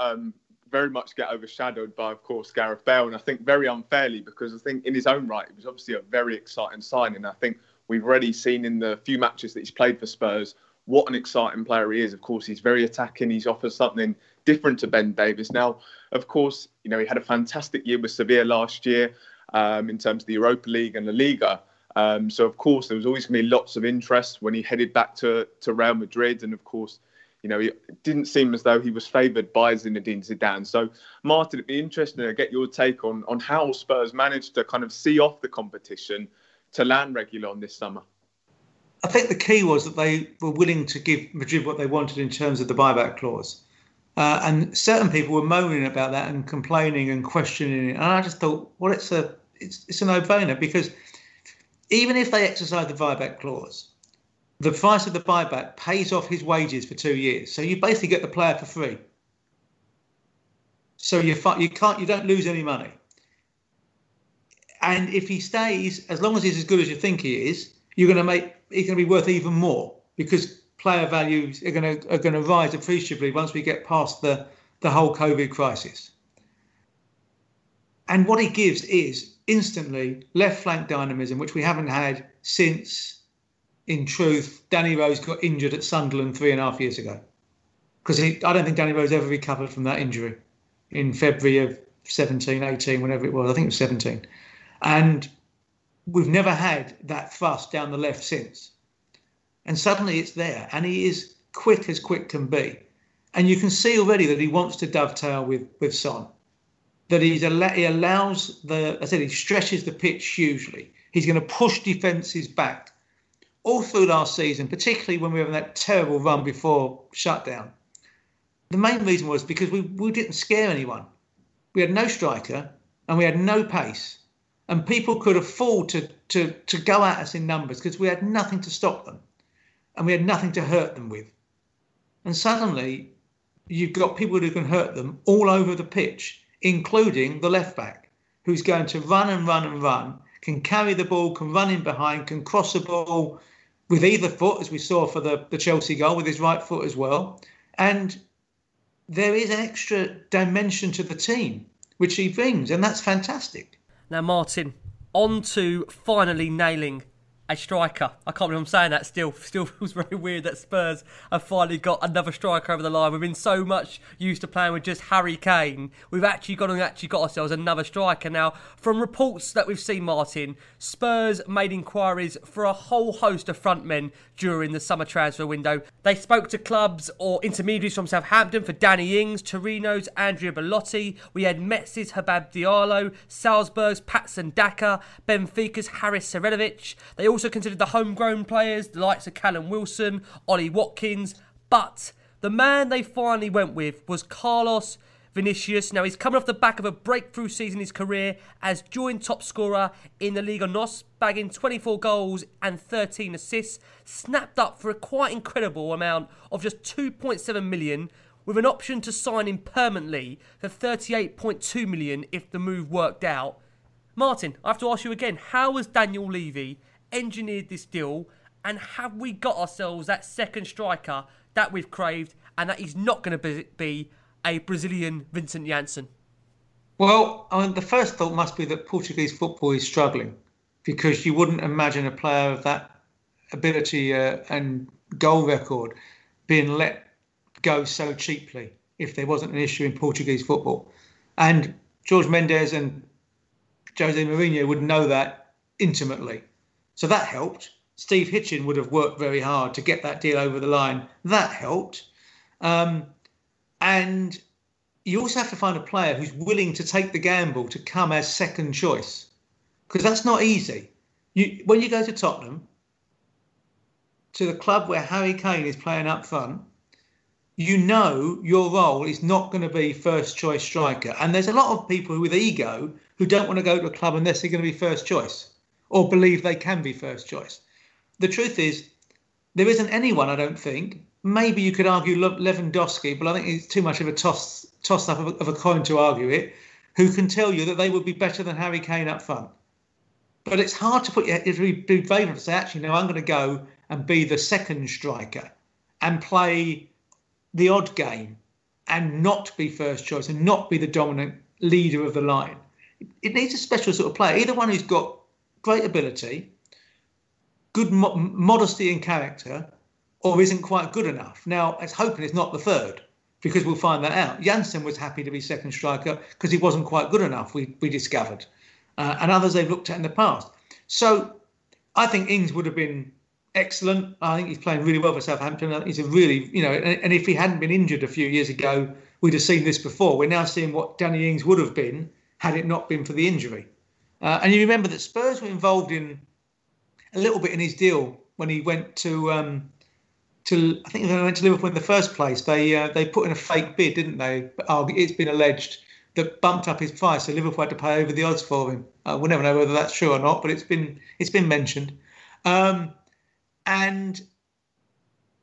very much get overshadowed by, of course, Gareth Bale, and I think very unfairly, because I think in his own right, it was obviously a very exciting signing. I think we've already seen in the few matches that he's played for Spurs what an exciting player he is. Of course, he's very attacking. He's offers something different to Ben Davies. Now, of course, you know, he had a fantastic year with Sevilla last year in terms of the Europa League and La Liga. So, of course, there was always going to be lots of interest when he headed back to Real Madrid. And, of course, you know, it didn't seem as though he was favoured by Zinedine Zidane. So, Martin, it'd be interesting to get your take on how Spurs managed to kind of see off the competition to land Reguilon this summer. I think the key was that they were willing to give Madrid what they wanted in terms of the buyback clause. And certain people were moaning about that and complaining and questioning it. And I just thought, well, it's a no-brainer, because even if they exercise the buyback clause, the price of the buyback pays off his wages for 2 years. So you basically get the player for free. So you don't lose any money. And if he stays, as long as he's as good as you think he is, he's going to be worth even more, because player values are going to rise appreciably once we get past the whole COVID crisis. And what he gives is instantly left flank dynamism, which we haven't had since, in truth, Danny Rose got injured at Sunderland 3.5 years ago. Because I don't think Danny Rose ever recovered from that injury in February of 17, 18, whenever it was. I think it was 17. And we've never had that thrust down the left since. And suddenly it's there. And he is quick as quick can be. And you can see already that he wants to dovetail with Son. That he allows he stretches the pitch hugely. He's going to push defences back. All through last season, particularly when we were in that terrible run before shutdown, the main reason was because we didn't scare anyone. We had no striker and we had no pace. And people could afford to go at us in numbers because we had nothing to stop them. And we had nothing to hurt them with. And suddenly, you've got people who can hurt them all over the pitch, including the left-back, who's going to run and run and run, can carry the ball, can run in behind, can cross the ball with either foot, as we saw for the Chelsea goal, with his right foot as well. And there is an extra dimension to the team, which he brings, and that's fantastic. Now, Martin, on to finally nailing a striker. I can't believe I'm saying that still. Still feels very weird that Spurs have finally got another striker over the line. We've been so much used to playing with just Harry Kane. We've actually got ourselves another striker. Now, from reports that we've seen, Martin, Spurs made inquiries for a whole host of frontmen during the summer transfer window. They spoke to clubs or intermediaries from Southampton for Danny Ings, Torino's Andrea Bellotti. We had Metz's Habib Diallo, Salzburg's Patson Daka, Benfica's Haris Seredovic. They also considered the homegrown players, the likes of Callum Wilson, Ollie Watkins, but the man they finally went with was Carlos Vinicius. Now, he's coming off the back of a breakthrough season in his career as joint top scorer in the Liga NOS, bagging 24 goals and 13 assists, snapped up for a quite incredible amount of just 2.7 million, with an option to sign him permanently for 38.2 million if the move worked out. Martin, I have to ask you again, how was Daniel Levy engineered this deal, and have we got ourselves that second striker that we've craved, and that he's not going to be a Brazilian Vincent Janssen? Well, I mean, the first thought must be that Portuguese football is struggling, because you wouldn't imagine a player of that ability and goal record being let go so cheaply if there wasn't an issue in Portuguese football. And Jorge Mendes and Jose Mourinho would know that intimately. So that helped. Steve Hitchin would have worked very hard to get that deal over the line. That helped. And you also have to find a player who's willing to take the gamble to come as second choice, because that's not easy. When you go to Tottenham, to the club where Harry Kane is playing up front, you know your role is not going to be first choice striker. And there's a lot of people with ego who don't want to go to a club unless they're going to be first choice, or believe they can be first choice. The truth is, there isn't anyone, I don't think. Maybe you could argue Lewandowski, but I think it's too much of a toss-up of a coin to argue it, who can tell you that they would be better than Harry Kane up front. But it's hard to put your... It would be brave enough to say, actually, no, I'm going to go and be the second striker and play the odd game and not be first choice and not be the dominant leader of the line. It needs a special sort of player. Either one who's got great ability, good modesty in character, or isn't quite good enough. Now, I was hoping it's not the third, because we'll find that out. Janssen was happy to be second striker because he wasn't quite good enough, we discovered, and others they've looked at in the past. So I think Ings would have been excellent. I think he's playing really well for Southampton. He's a really, and if he hadn't been injured a few years ago, we'd have seen this before. We're now seeing what Danny Ings would have been had it not been for the injury. And you remember that Spurs were involved in a little bit in his deal when he went to Liverpool in the first place. They put in a fake bid, didn't they? It's been alleged that bumped up his price, so Liverpool had to pay over the odds for him. We'll never know whether that's true or not, but it's been mentioned. And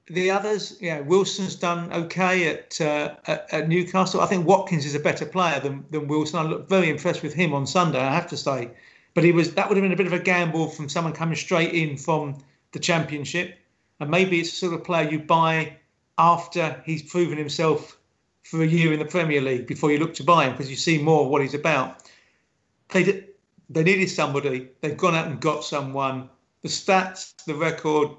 the others, Wilson's done okay at Newcastle. I think Watkins is a better player than Wilson. I looked very impressed with him on Sunday, I have to say. But that would have been a bit of a gamble from someone coming straight in from the Championship. And maybe it's the sort of player you buy after he's proven himself for a year in the Premier League before you look to buy him, because you see more of what he's about. They needed somebody. They've gone out and got someone. The stats, the record,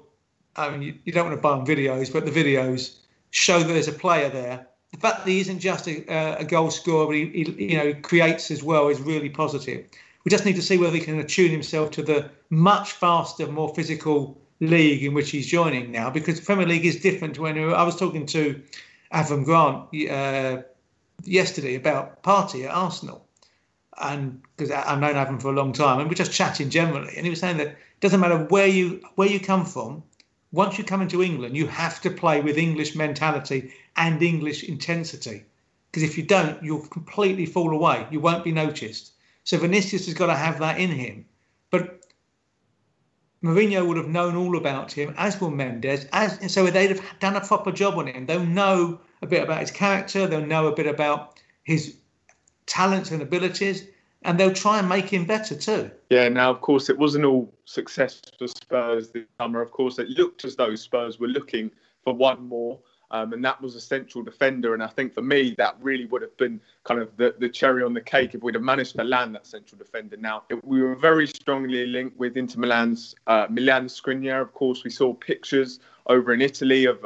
I mean, you don't want to buy on videos, but the videos show that there's a player there. The fact that he isn't just a goal scorer, but he creates as well, is really positive. We just need to see whether he can attune himself to the much faster, more physical league in which he's joining now, because the Premier League is different to when I was talking to Avram Grant yesterday about Partey at Arsenal, and because I've known Avram for a long time, and we're just chatting generally, and he was saying that it doesn't matter where you come from. Once you come into England, you have to play with English mentality and English intensity, because if you don't, you'll completely fall away. You won't be noticed. So Vinicius has got to have that in him. But Mourinho would have known all about him, as will Mendes. So they'd have done a proper job on him. They'll know a bit about his character. They'll know a bit about his talents and abilities. And they'll try and make him better too. Yeah, now, of course, it wasn't all success for Spurs this summer. Of course, it looked as though Spurs were looking for one more, and that was a central defender. And I think for me, that really would have been kind of the cherry on the cake if we'd have managed to land that central defender. Now, we were very strongly linked with Inter Milan's Milan Škriniar. Of course, we saw pictures over in Italy of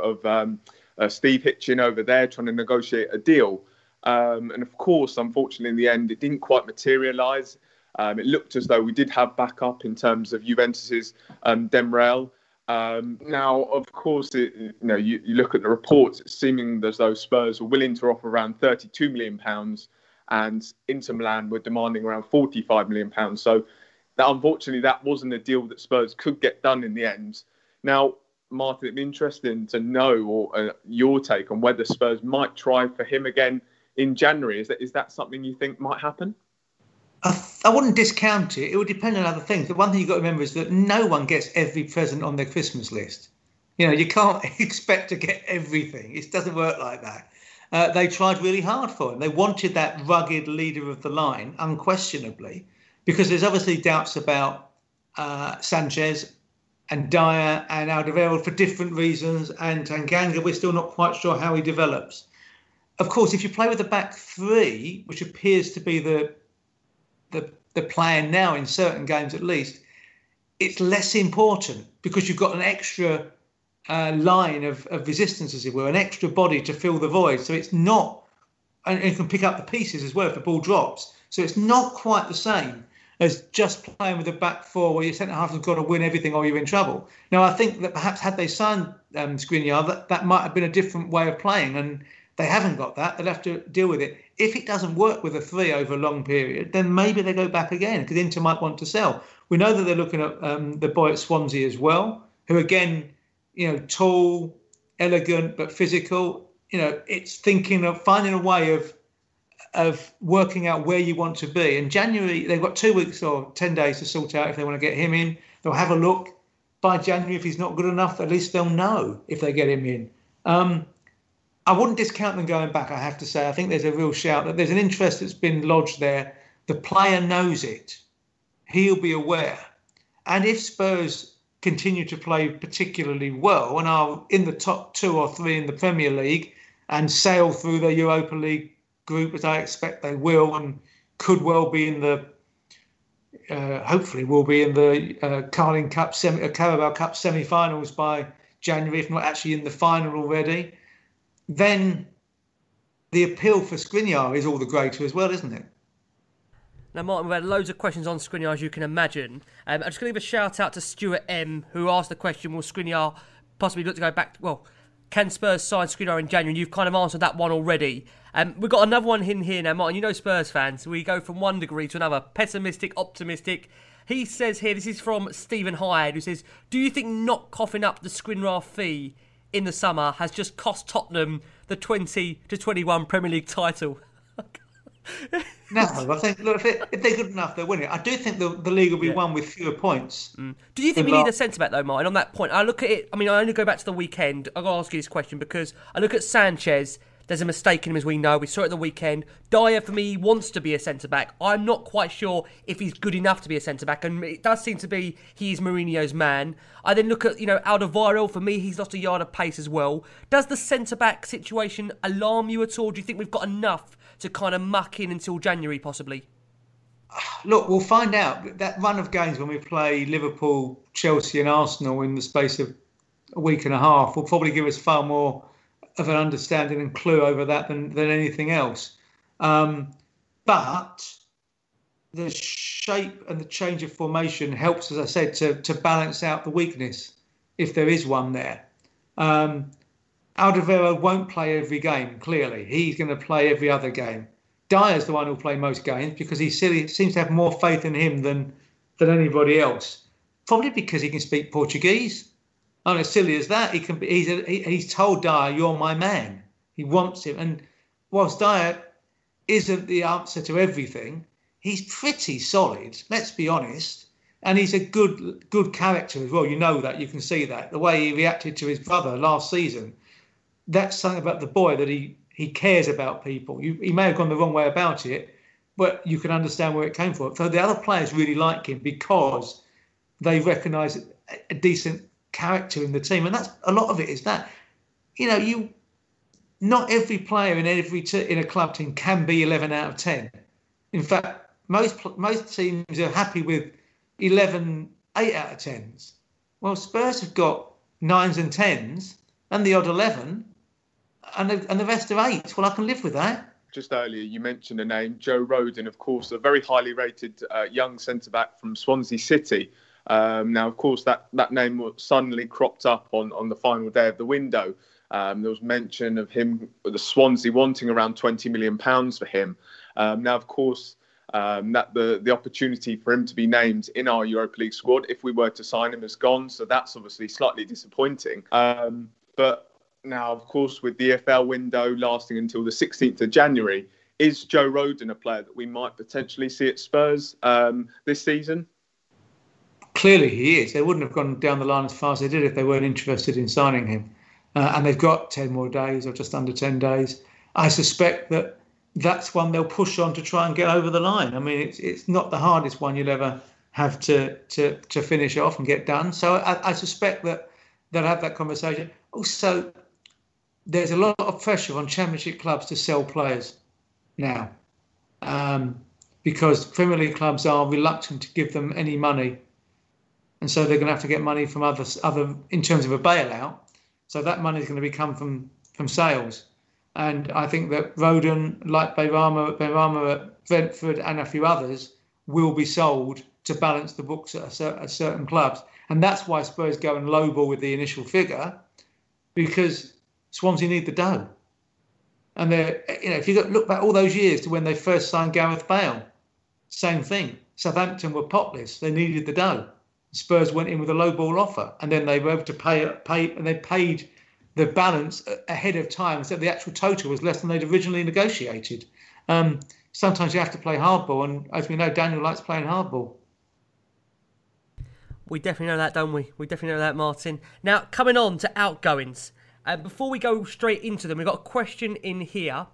Steve Hitchin over there trying to negotiate a deal. And of course, unfortunately, in the end, it didn't quite materialise. It looked as though we did have backup in terms of Juventus's Demrel. Now, of course, you look at the reports, it's seeming as though Spurs were willing to offer around £32 million and Inter Milan were demanding around £45 million. So, unfortunately, that wasn't a deal that Spurs could get done in the end. Now, Martin, it'd be interesting to know your take on whether Spurs might try for him again in January. Is that something you think might happen? I wouldn't discount it. It would depend on other things. The one thing you've got to remember is that no one gets every present on their Christmas list. You know, you can't expect to get everything. It doesn't work like that. They tried really hard for him. They wanted that rugged leader of the line, unquestionably, because there's obviously doubts about Sanchez and Dyer and Alderweireld for different reasons, and Tanganga, we're still not quite sure how he develops. Of course, if you play with the back three, which appears to be the plan now in certain games at least, it's less important because you've got an extra line of resistance, as it were, an extra body to fill the void. So it's not, and you can pick up the pieces as well if the ball drops. So it's not quite the same as just playing with the back four where your centre-half has got to win everything or you're in trouble. Now, I think that perhaps had they signed Škriniar, that might have been a different way of playing, and they haven't got that. They'll have to deal with it. If it doesn't work with a three over a long period, then maybe they go back again because Inter might want to sell. We know that they're looking at the boy at Swansea as well, who again, you know, tall, elegant, but physical. You know, it's thinking of finding a way of working out where you want to be. In January, they've got 2 weeks or 10 days to sort out if they want to get him in. They'll have a look. By January, if he's not good enough, at least they'll know if they get him in. I wouldn't discount them going back, I have to say. I think there's a real shout that there's an interest that's been lodged there. The player knows it. He'll be aware. And if Spurs continue to play particularly well and are in the top two or three in the Premier League and sail through the Europa League group, as I expect they will, and could well be in the, hopefully will be in the Carabao Cup semi-finals by January, if not actually in the final already, then the appeal for Škriniar is all the greater as well, isn't it? Now, Martin, we've had loads of questions on Škriniar, as you can imagine. I'm just going to give a shout-out to Stuart M, who asked the question, will Škriniar possibly look to go back... Well, can Spurs sign Škriniar in January? And you've kind of answered that one already. We've got another one in here now, Martin. You know Spurs fans. We go from one degree to another. Pessimistic, optimistic. He says here, this is from Stephen Hyde, who says, do you think not coughing up the Škriniar fee in the summer has just cost Tottenham the 2020-21 Premier League title? No, I think look, if they're good enough, they'll win it. I do think the league will be won with fewer points. Mm. Do you think we need a centre-back, though, Martin, on that point? I look at it, I mean, I only go back to the weekend. I've got to ask you this question because I look at Sanchez. There's a mistake in him, as we know. We saw it at the weekend. Dyer, for me, wants to be a centre-back. I'm not quite sure if he's good enough to be a centre-back. And it does seem to be he is Mourinho's man. I then look at, Alderweireld. For me, he's lost a yard of pace as well. Does the centre-back situation alarm you at all? Do you think we've got enough to kind of muck in until January, possibly? Look, we'll find out. That run of games when we play Liverpool, Chelsea and Arsenal in the space of a week and a half will probably give us far more of an understanding and clue over that than anything else. But the shape and the change of formation helps, as I said, to balance out the weakness, if there is one there. Alderweireld won't play every game, clearly. He's going to play every other game. Dyer's the one who'll play most games because he seems to have more faith in him than anybody else. Probably because he can speak Portuguese. I mean, as silly as that, he's told Dyer, "You're my man." He wants him. And whilst Dyer isn't the answer to everything, he's pretty solid, let's be honest. And he's a good character as well. You know that. You can see that. The way he reacted to his brother last season, that's something about the boy, that he cares about people. He may have gone the wrong way about it, but you can understand where it came from. So the other players really like him because they recognise a decent character in the team, and that's a lot of it. Is that, you know, you not every player in every in a club team can be 11 out of 10. In fact, most teams are happy with 11 8 out of 10s. Well, Spurs have got 9s and 10s and the odd 11, and the rest are 8s. Well, I can live with that. Just earlier, you mentioned a name, Joe Rodon, of course, a very highly rated young centre-back from Swansea City. Now, of course, that name suddenly cropped up on the final day of the window. There was mention of him, the Swansea wanting around £20 million for him. Now, of course, that the opportunity for him to be named in our Europa League squad, if we were to sign him, is gone. So that's obviously slightly disappointing. But now, of course, with the EFL window lasting until the 16th of January, is Joe Rodon a player that we might potentially see at Spurs this season? Clearly he is. They wouldn't have gone down the line as far as they did if they weren't interested in signing him. And they've got 10 more days, or just under 10 days. I suspect that's one they'll push on to try and get over the line. I mean, it's not the hardest one you'll ever have to finish off and get done. So I suspect that they'll have that conversation. Also, there's a lot of pressure on Championship clubs to sell players now, because Premier League clubs are reluctant to give them any money. And so they're going to have to get money from other in terms of a bailout. So that money is going to come from sales. And I think that Rodon, like Beirama at Brentford and a few others, will be sold to balance the books at certain clubs. And that's why Spurs go and lowball with the initial figure, because Swansea need the dough. And if you look back all those years to when they first signed Gareth Bale, same thing. Southampton were potless. They needed the dough. Spurs went in with a low ball offer, and then they were able to pay, and they paid the balance ahead of time, so the actual total was less than they'd originally negotiated. Sometimes you have to play hardball, and as we know, Daniel likes playing hardball. We definitely know that, don't we? We definitely know that, Martin. Now, coming on to outgoings, before we go straight into them, we've got a question in here,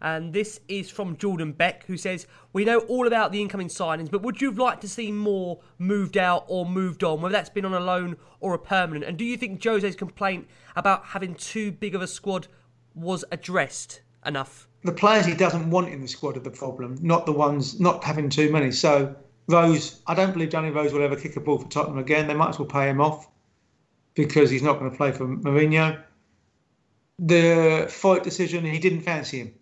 and this is from Jordan Beck, who says, "We know all about the incoming signings, but would you have liked to see more moved out or moved on, whether that's been on a loan or a permanent? And do you think Jose's complaint about having too big of a squad was addressed enough?" The players he doesn't want in the squad are the problem, not the ones not having too many. So Rose, I don't believe Danny Rose will ever kick a ball for Tottenham again. They might as well pay him off because he's not going to play for Mourinho. The Foyt decision, he didn't fancy him.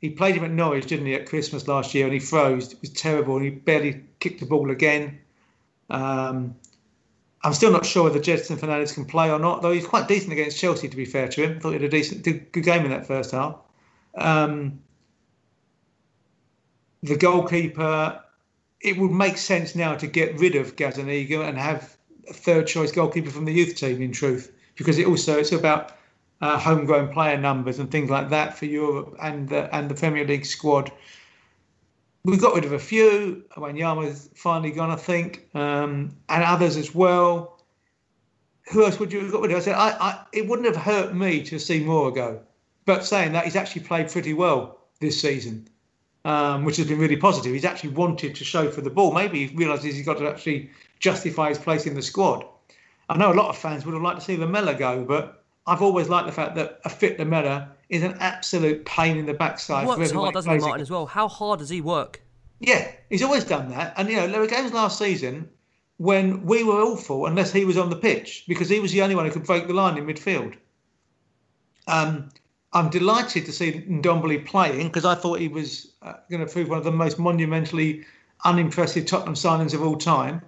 He played him at Norwich, didn't he, at Christmas last year, and he froze. It was terrible, and he barely kicked the ball again. I'm still not sure whether Jetson Fernandes can play or not, though he's quite decent against Chelsea, to be fair to him. I thought he had a good game in that first half. The goalkeeper, it would make sense now to get rid of Gazaniga and have a third-choice goalkeeper from the youth team, in truth, because it's about homegrown player numbers and things like that for Europe and the Premier League squad. We got rid of a few. Wanyama's finally gone, I think, and others as well. Who else would you have got rid of? I said it wouldn't have hurt me to see more go. But saying that, he's actually played pretty well this season, which has been really positive. He's actually wanted to show for the ball. Maybe he realises he's got to actually justify his place in the squad. I know a lot of fans would have liked to see Lamela go, but I've always liked the fact that a fit Lamela is an absolute pain in the backside. He works hard, doesn't he, Martin, as well? How hard does he work? Yeah, he's always done that. And, you know, there were games last season when we were awful unless he was on the pitch, because he was the only one who could break the line in midfield. I'm delighted to see Ndombele playing, because I thought he was going to prove one of the most monumentally unimpressive Tottenham signings of all time.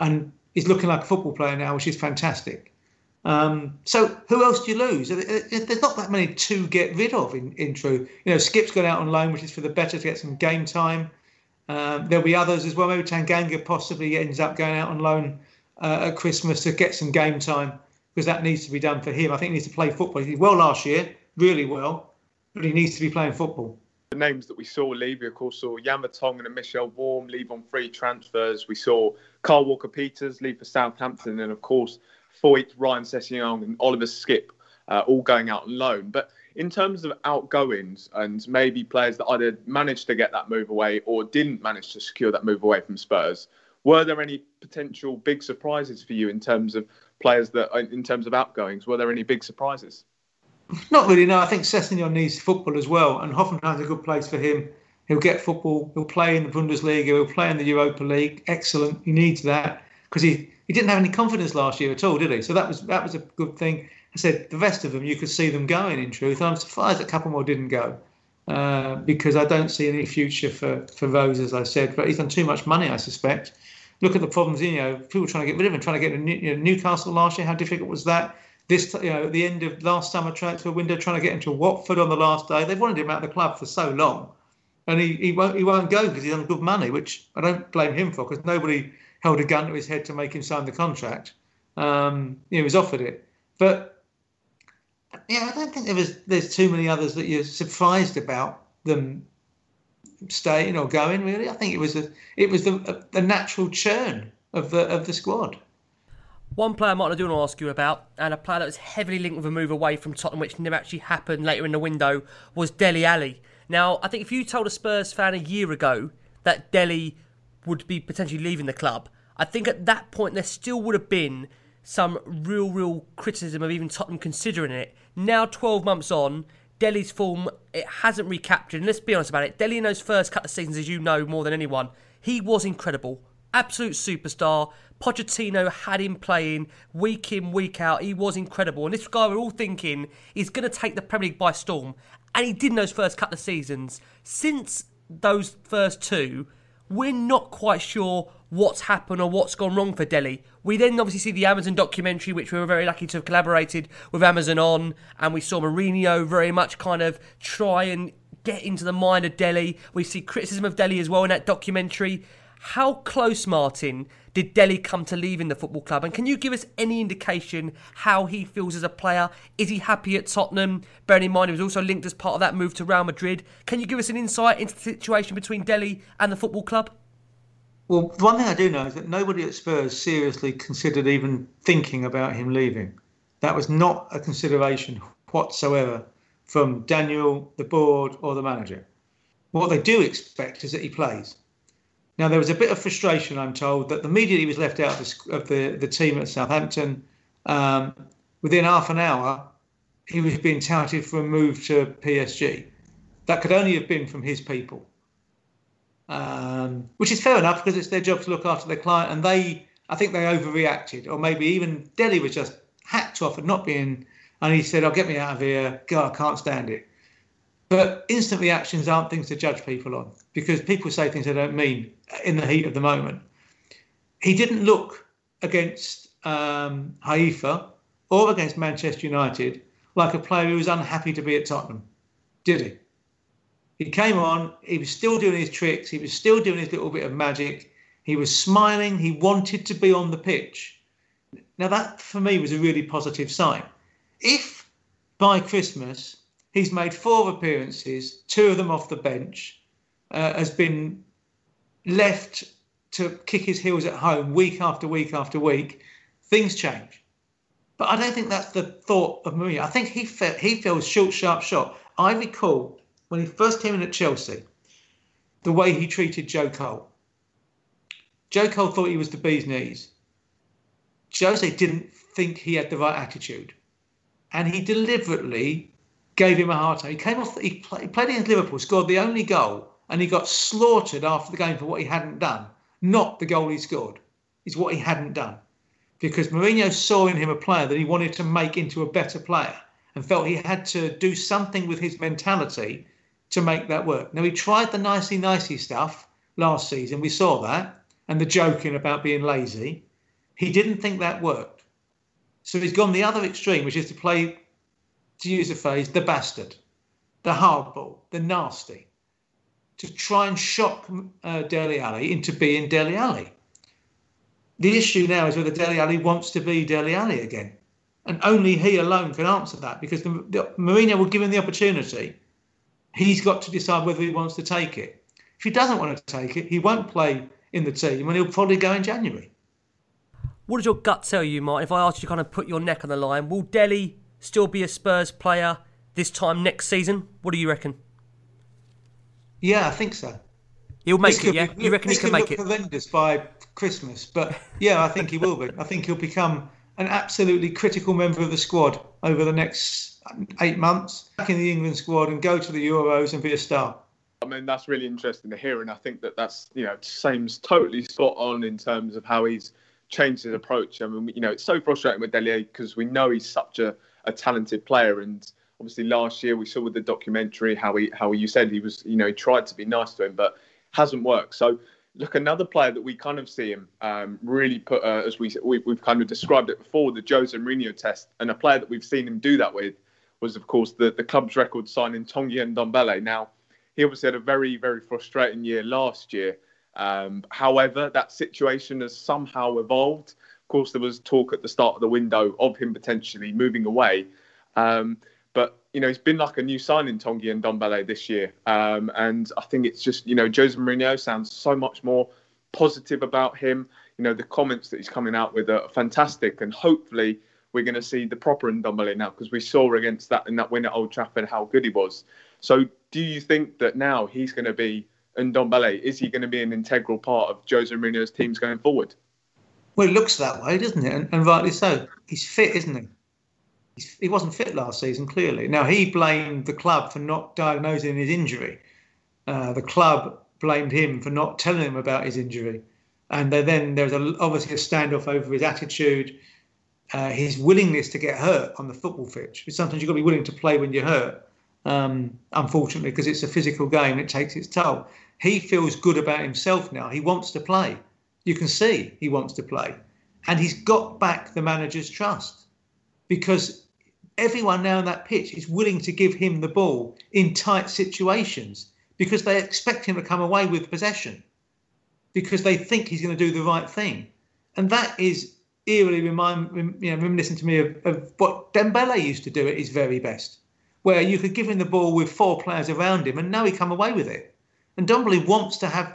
And he's looking like a football player now, which is fantastic. So who else do you lose? There's not that many to get rid of, in truth. You know, Skip's gone out on loan, which is for the better, to get some game time. There'll be others as well. Maybe Tanganga possibly ends up going out on loan at Christmas to get some game time, because that needs to be done for him. I think he needs to play football. He did well last year, really well, but he needs to be playing football. The names that we saw leave, we of course saw Yambertong and Michelle Warm leave on free transfers. We saw Carl Walker-Peters leave for Southampton, and of course Foyt, Ryan Sessegnon and Oliver Skip all going out on loan. But in terms of outgoings and maybe players that either managed to get that move away or didn't manage to secure that move away from Spurs, were there any potential big surprises for you in terms of players that, in terms of outgoings, were there any big surprises? Not really, no. I think Sessegnon needs football as well, and Hoffenheim's a good place for him. He'll get football, he'll play in the Bundesliga, he'll play in the Europa League. Excellent, he needs that, because he didn't have any confidence last year at all, did he? So that was a good thing. I said the rest of them, you could see them going, in truth. I'm surprised a couple more didn't go, because I don't see any future for Rose, as I said. But he's done too much money, I suspect. Look at the problems, you know, people trying to get rid of him, trying to get Newcastle last year. How difficult was that? This, you know, at the end of last summer transfer window, trying to get him to Watford on the last day. They've wanted him out of the club for so long, and he won't go because he's on good money, which I don't blame him for, because nobody held a gun to his head to make him sign the contract. He was offered it. But, yeah, I don't think there's too many others that you're surprised about them staying or going, really. I think it was the natural churn of the squad. One player, Martin, I do want to ask you about, and a player that was heavily linked with a move away from Tottenham, which never actually happened later in the window, was Dele Alli. Now, I think if you told a Spurs fan a year ago that Dele would be potentially leaving the club, I think at that point there still would have been some real criticism of even Tottenham considering it. Now 12 months on, Dele's form, it hasn't recaptured. And let's be honest about it, Dele in those first couple of seasons, as you know more than anyone, he was incredible. Absolute superstar. Pochettino had him playing week in, week out. He was incredible. And this guy, we're all thinking, he's going to take the Premier League by storm. And he did in those first couple of seasons. Since those first two, we're not quite sure what's happened or what's gone wrong for Dele. We then obviously see the Amazon documentary, which we were very lucky to have collaborated with Amazon on, and we saw Mourinho very much kind of try and get into the mind of Dele. We see criticism of Dele as well in that documentary. How close, Martin, did Dele come to leaving the football club? And can you give us any indication how he feels as a player? Is he happy at Tottenham? Bearing in mind he was also linked as part of that move to Real Madrid. Can you give us an insight into the situation between Dele and the football club? Well, one thing I do know is that nobody at Spurs seriously considered even thinking about him leaving. That was not a consideration whatsoever from Daniel, the board, or the manager. What they do expect is that he plays. Now, there was a bit of frustration, I'm told, that the media he was left out of the team at Southampton. Within half an hour, he was being touted for a move to PSG. That could only have been from his people, which is fair enough, because it's their job to look after their client. And I think they overreacted, or maybe even Dele was just hacked off and not being, and he said, "I'll get me out of here. God, I can't stand it." But instant reactions aren't things to judge people on, because people say things they don't mean in the heat of the moment. He didn't look against Haifa or against Manchester United like a player who was unhappy to be at Tottenham, did he? He came on, he was still doing his tricks, he was still doing his little bit of magic, he was smiling, he wanted to be on the pitch. Now that, for me, was a really positive sign. If by Christmas he's made 4 appearances, 2 of them off the bench, has been left to kick his heels at home week after week after week, things change. But I don't think that's the thought of Mourinho. I think he feels short, sharp shot. I recall when he first came in at Chelsea, the way he treated Joe Cole. Joe Cole thought he was the bee's knees. Jose didn't think he had the right attitude. And he deliberately gave him a hard time. He came off. He played against Liverpool, scored the only goal, and he got slaughtered after the game for what he hadn't done, not the goal he scored. It's what he hadn't done. Because Mourinho saw in him a player that he wanted to make into a better player and felt he had to do something with his mentality to make that work. Now, he tried the nicey-nicey stuff last season. We saw that, and the joking about being lazy. He didn't think that worked. So he's gone the other extreme, which is to play, to use a phrase, the bastard, the hardball, the nasty, to try and shock Dele Alli into being Dele Alli. The issue now is whether Dele Alli wants to be Dele Alli again. And only he alone can answer that, because Mourinho will give him the opportunity. He's got to decide whether he wants to take it. If he doesn't want to take it, he won't play in the team, and he'll probably go in January. What does your gut tell you, Martin? If I asked you to kind of put your neck on the line, will Dele still be a Spurs player this time next season? What do you reckon? Yeah, I think so. He'll make it, yeah? You reckon he can make it? This could look horrendous by Christmas, but yeah, I think he will be. I think he'll become an absolutely critical member of the squad over the next 8 months, back in the England squad and go to the Euros and be a star. I mean, that's really interesting to hear, and I think that's, you know, seems totally spot on in terms of how he's changed his approach. I mean, you know, it's so frustrating with Dele because we know he's such a talented player, and obviously last year we saw with the documentary how you said he was, you know, he tried to be nice to him, but hasn't worked. So look, another player that we kind of see him really put, as we've kind of described it before, the Jose Mourinho test, and a player that we've seen him do that with was, of course, the club's record signing Tanguy Ndombele. Now, he obviously had a very, very frustrating year last year. However, that situation has somehow evolved. Of course, there was talk at the start of the window of him potentially moving away. But, you know, it's been like a new signing, Tanguy Ndombele, this year. And I think it's just, you know, Jose Mourinho sounds so much more positive about him. You know, the comments that he's coming out with are fantastic. And hopefully we're going to see the proper Ndombele now, because we saw against that in that win at Old Trafford how good he was. So do you think that now he's going to be Ndombele? Is he going to be an integral part of Jose Mourinho's teams going forward? Well, it looks that way, doesn't it? And rightly so. He's fit, isn't he? He wasn't fit last season, clearly. Now, he blamed the club for not diagnosing his injury. The club blamed him for not telling him about his injury. And then there was obviously a standoff over his attitude, his willingness to get hurt on the football pitch. Sometimes you've got to be willing to play when you're hurt, unfortunately, because it's a physical game and it takes its toll. He feels good about himself now. He wants to play. You can see he wants to play. And he's got back the manager's trust, because everyone now on that pitch is willing to give him the ball in tight situations because they expect him to come away with possession, because they think he's going to do the right thing. And that is eerily reminiscent to me of what Dembélé used to do at his very best, where you could give him the ball with four players around him and know he come away with it. And Dembélé wants to have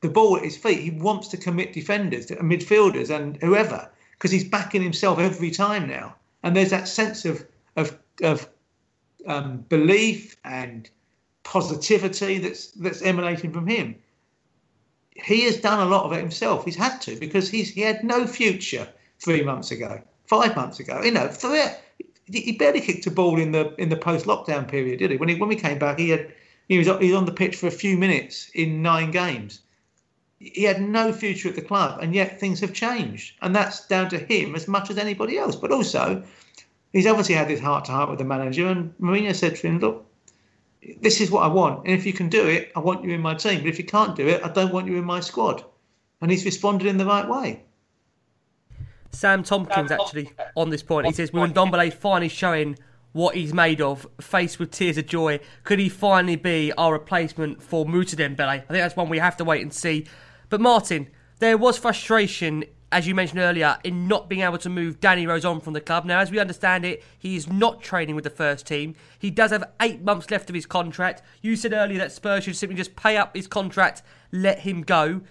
the ball at his feet. He wants to commit defenders, midfielders and whoever, because he's backing himself every time now. And there's that sense of belief and positivity that's emanating from him. He has done a lot of it himself. He's had to, because he had no future 3 months ago, 5 months ago. You know, he barely kicked a ball in the post-lockdown period, did he? When we came back, he was on the pitch for a few minutes in 9 games. He had no future at the club, and yet things have changed. And that's down to him as much as anybody else. But also, he's obviously had his heart-to-heart with the manager, and Mourinho said to him, look, this is what I want. And if you can do it, I want you in my team. But if you can't do it, I don't want you in my squad. And he's responded in the right way. Sam Tompkins, actually, on this point, he says, Ndombele finally showing what he's made of, faced with tears of joy. Could he finally be our replacement for Mousa Dembélé? I think that's one we have to wait and see. But Martin, there was frustration, as you mentioned earlier, in not being able to move Danny Rose on from the club. Now, as we understand it, he is not training with the first team. He does have 8 months left of his contract. You said earlier that Spurs should simply just pay up his contract, let him go.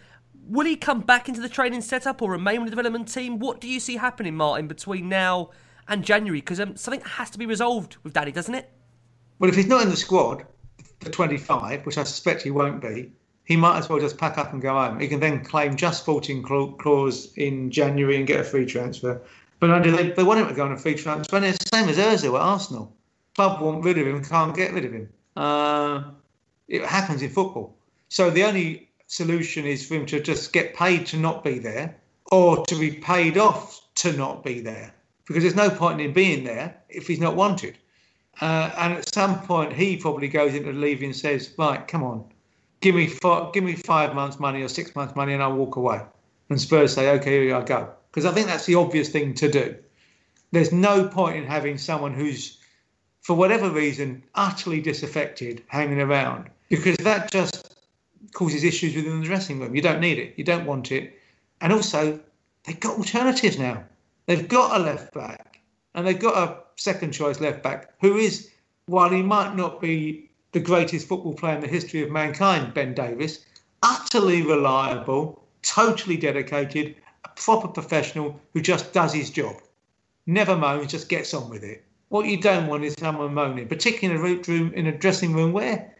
Will he come back into the training setup or remain with the development team? What do you see happening, Martin, between now and January? Because something has to be resolved with Danny, doesn't it? Well, if he's not in the squad for 25, which I suspect he won't be, he might as well just pack up and go home. He can then claim just 14 clause in January and get a free transfer. But they want him to go on a free transfer. And it's the same as Ozil at Arsenal. Club want rid of him, can't get rid of him. It happens in football. So the only solution is for him to just get paid to not be there, or to be paid off to not be there, because there's no point in being there if he's not wanted. And at some point, he probably goes into leaving and says, right, come on, give me 5 months' money or 6 months' money and I'll walk away. And Spurs say, OK, here I go. Because I think that's the obvious thing to do. There's no point in having someone who's, for whatever reason, utterly disaffected hanging around, because that just causes issues within the dressing room. You don't need it. You don't want it. And also, they've got alternatives now. They've got a left back and they've got a second choice left back who is, while he might not be the greatest football player in the history of mankind, Ben Davies, utterly reliable, totally dedicated, a proper professional who just does his job. Never moans, just gets on with it. What you don't want is someone moaning, particularly in a dressing room where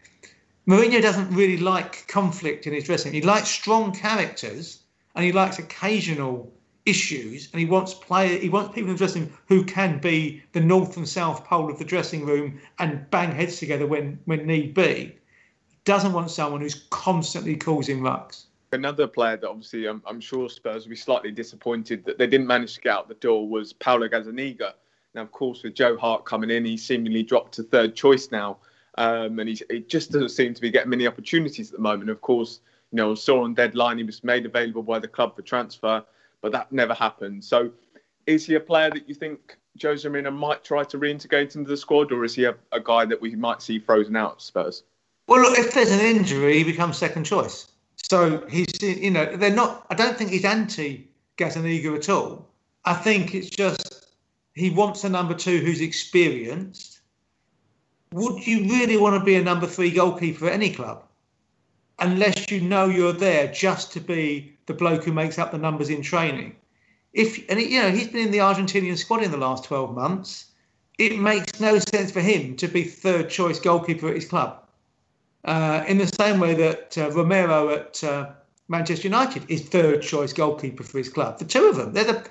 Mourinho doesn't really like conflict in his dressing room. He likes strong characters and he likes occasional issues, and he wants people in the dressing room who can be the north and south pole of the dressing room and bang heads together when need be. He doesn't want someone who's constantly causing rucks. Another player that obviously I'm sure Spurs will be slightly disappointed that they didn't manage to get out the door was Paolo Gazzaniga. Now, of course, with Joe Hart coming in, he's seemingly dropped to third choice now, and he just doesn't seem to be getting many opportunities at the moment. Of course, you know, saw on deadline he was made available by the club for transfer, but that never happened. So, is he a player that you think Jose Mourinho might try to reintegrate into the squad, or is he a guy that we might see frozen out at Spurs? Well, look, if there's an injury, he becomes second choice. So he's, you know, they're not. I don't think he's anti-Gazzaniga at all. I think it's just he wants a number two who's experienced. Would you really want to be a number three goalkeeper at any club, unless you know you're there just to be the bloke who makes up the numbers in training? He's been in the Argentinian squad in the last 12 months. It makes no sense for him to be third choice goalkeeper at his club. In the same way that Romero at Manchester United is third-choice goalkeeper for his club. The two of them,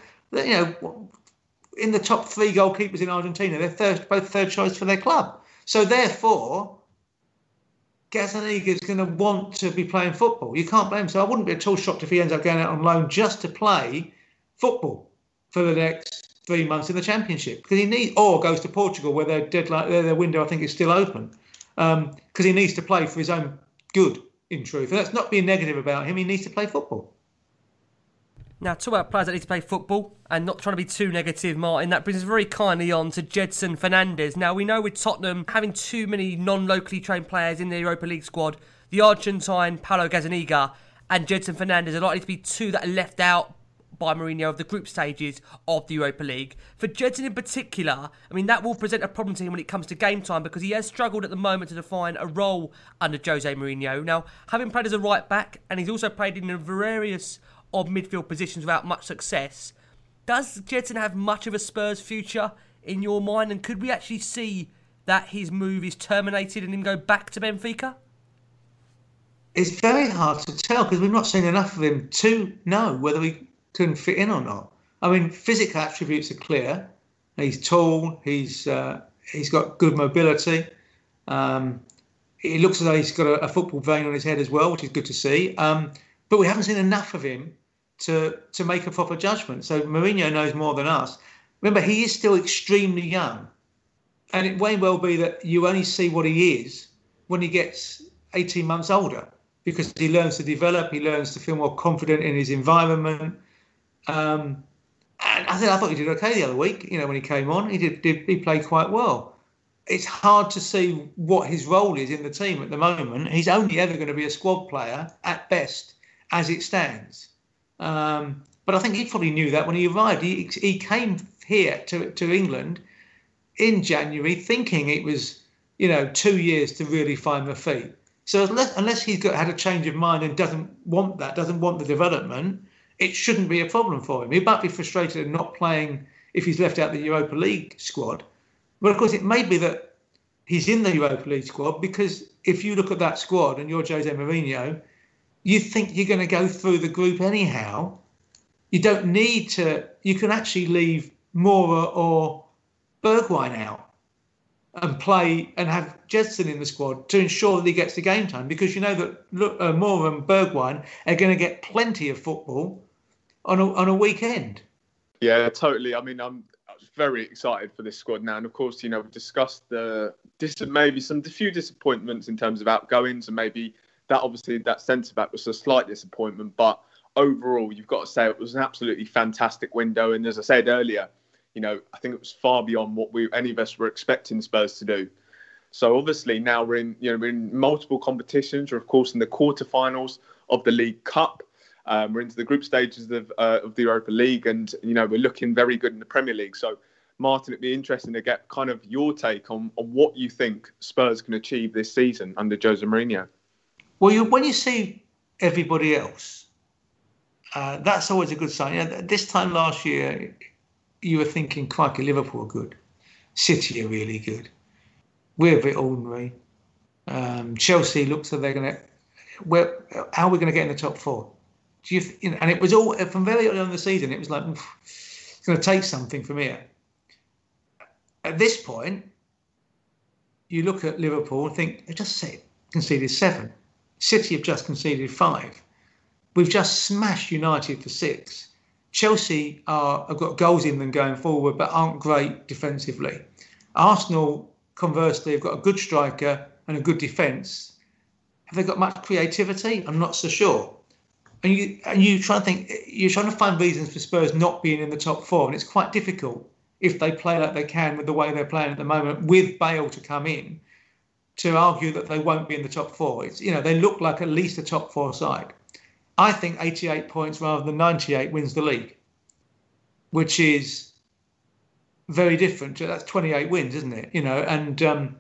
in the top three goalkeepers in Argentina, they're both third-choice for their club. So therefore, Gazzaniga is going to want to be playing football. You can't blame him. So I wouldn't be at all shocked if he ends up going out on loan just to play football for the next 3 months in the Championship, because he needs, or goes to Portugal where their window I think is still open. Because he needs to play for his own good, in truth. And that's not being negative about him. He needs to play football. Now, talk about players that need to play football and not trying to be too negative, Martin. That brings us very kindly on to Jedson Fernandes. Now, we know with Tottenham having too many non-locally trained players in the Europa League squad, the Argentine Paolo Gazzaniga and Jedson Fernandes are likely to be two that are left out by Mourinho of the group stages of the Europa League. For Jedson in particular, I mean, that will present a problem to him when it comes to game time, because he has struggled at the moment to define a role under Jose Mourinho. Now, having played as a right-back, and he's also played in a various odd midfield positions without much success, does Jedson have much of a Spurs future in your mind, and could we actually see that his move is terminated and him go back to Benfica? It's very hard to tell, because we've not seen enough of him to know whether he couldn't fit in or not. I mean, physical attributes are clear. He's tall. He's got good mobility. It looks as though he's got a football vein on his head as well, which is good to see. But we haven't seen enough of him to make a proper judgment. So Mourinho knows more than us. Remember, he is still extremely young, and it may well be that you only see what he is when he gets 18 months older, because he learns to develop. He learns to feel more confident in his environment. And I thought he did okay the other week. You know, when he came on, he played quite well. It's hard to see what his role is in the team at the moment. He's only ever going to be a squad player at best, as it stands. But I think he probably knew that when he arrived. He came here to England in January thinking it was, 2 years to really find the feet. So unless he's had a change of mind and doesn't want the development, it shouldn't be a problem for him. He might be frustrated at not playing if he's left out the Europa League squad. But, of course, it may be that he's in the Europa League squad because if you look at that squad and you're Jose Mourinho, you think you're going to go through the group anyhow. You don't need to. You can actually leave Moura or Bergwijn out and play and have Jedson in the squad to ensure that he gets the game time, because you know that Moore and Bergwijn are going to get plenty of football on a weekend. Yeah, totally. I mean, I'm very excited for this squad now. And of course, you know, we've discussed maybe a few disappointments in terms of outgoings, and maybe that centre-back was a slight disappointment. But overall, you've got to say it was an absolutely fantastic window. And as I said earlier, you know, I think it was far beyond what any of us were expecting Spurs to do. So obviously now we're in multiple competitions. We're of course in the quarterfinals of the League Cup. We're into the group stages of the Europa League, and you know we're looking very good in the Premier League. So Martin, it'd be interesting to get kind of your take on what you think Spurs can achieve this season under Jose Mourinho. Well, when you see everybody else, that's always a good sign. You know, this time last year, you were thinking, crikey, Liverpool are good. City are really good. We're a bit ordinary. Chelsea looks like they're going to... How are we going to get in the top four? And it was all... From very early on in the season, it was like, it's going to take something from here. At this point, you look at Liverpool and think, they've just conceded 7. City have just conceded 5. We've just smashed United for 6. Chelsea have got goals in them going forward, but aren't great defensively. Arsenal, conversely, have got a good striker and a good defence. Have they got much creativity? I'm not so sure. And you're trying to find reasons for Spurs not being in the top four, and it's quite difficult if they play like they can with the way they're playing at the moment, with Bale to come in, to argue that they won't be in the top four. It's, you know, they look like at least a top four side. I think 88 points rather than 98 wins the league, which is very different. That's 28 wins, isn't it? You know, and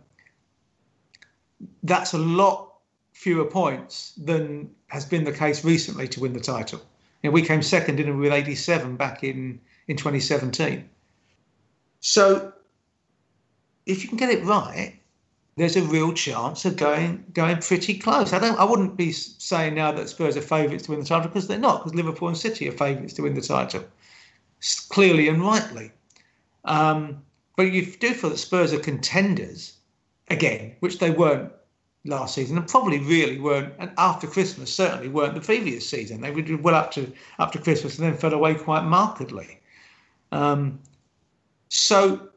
that's a lot fewer points than has been the case recently to win the title. You know, we came second in with 87 back in 2017. So if you can get it right, there's a real chance of going pretty close. I wouldn't be saying now that Spurs are favourites to win the title, because they're not, because Liverpool and City are favourites to win the title, clearly and rightly. But you do feel that Spurs are contenders again, which they weren't last season, and probably really weren't, and after Christmas certainly weren't the previous season. They did well up to Christmas and then fell away quite markedly. So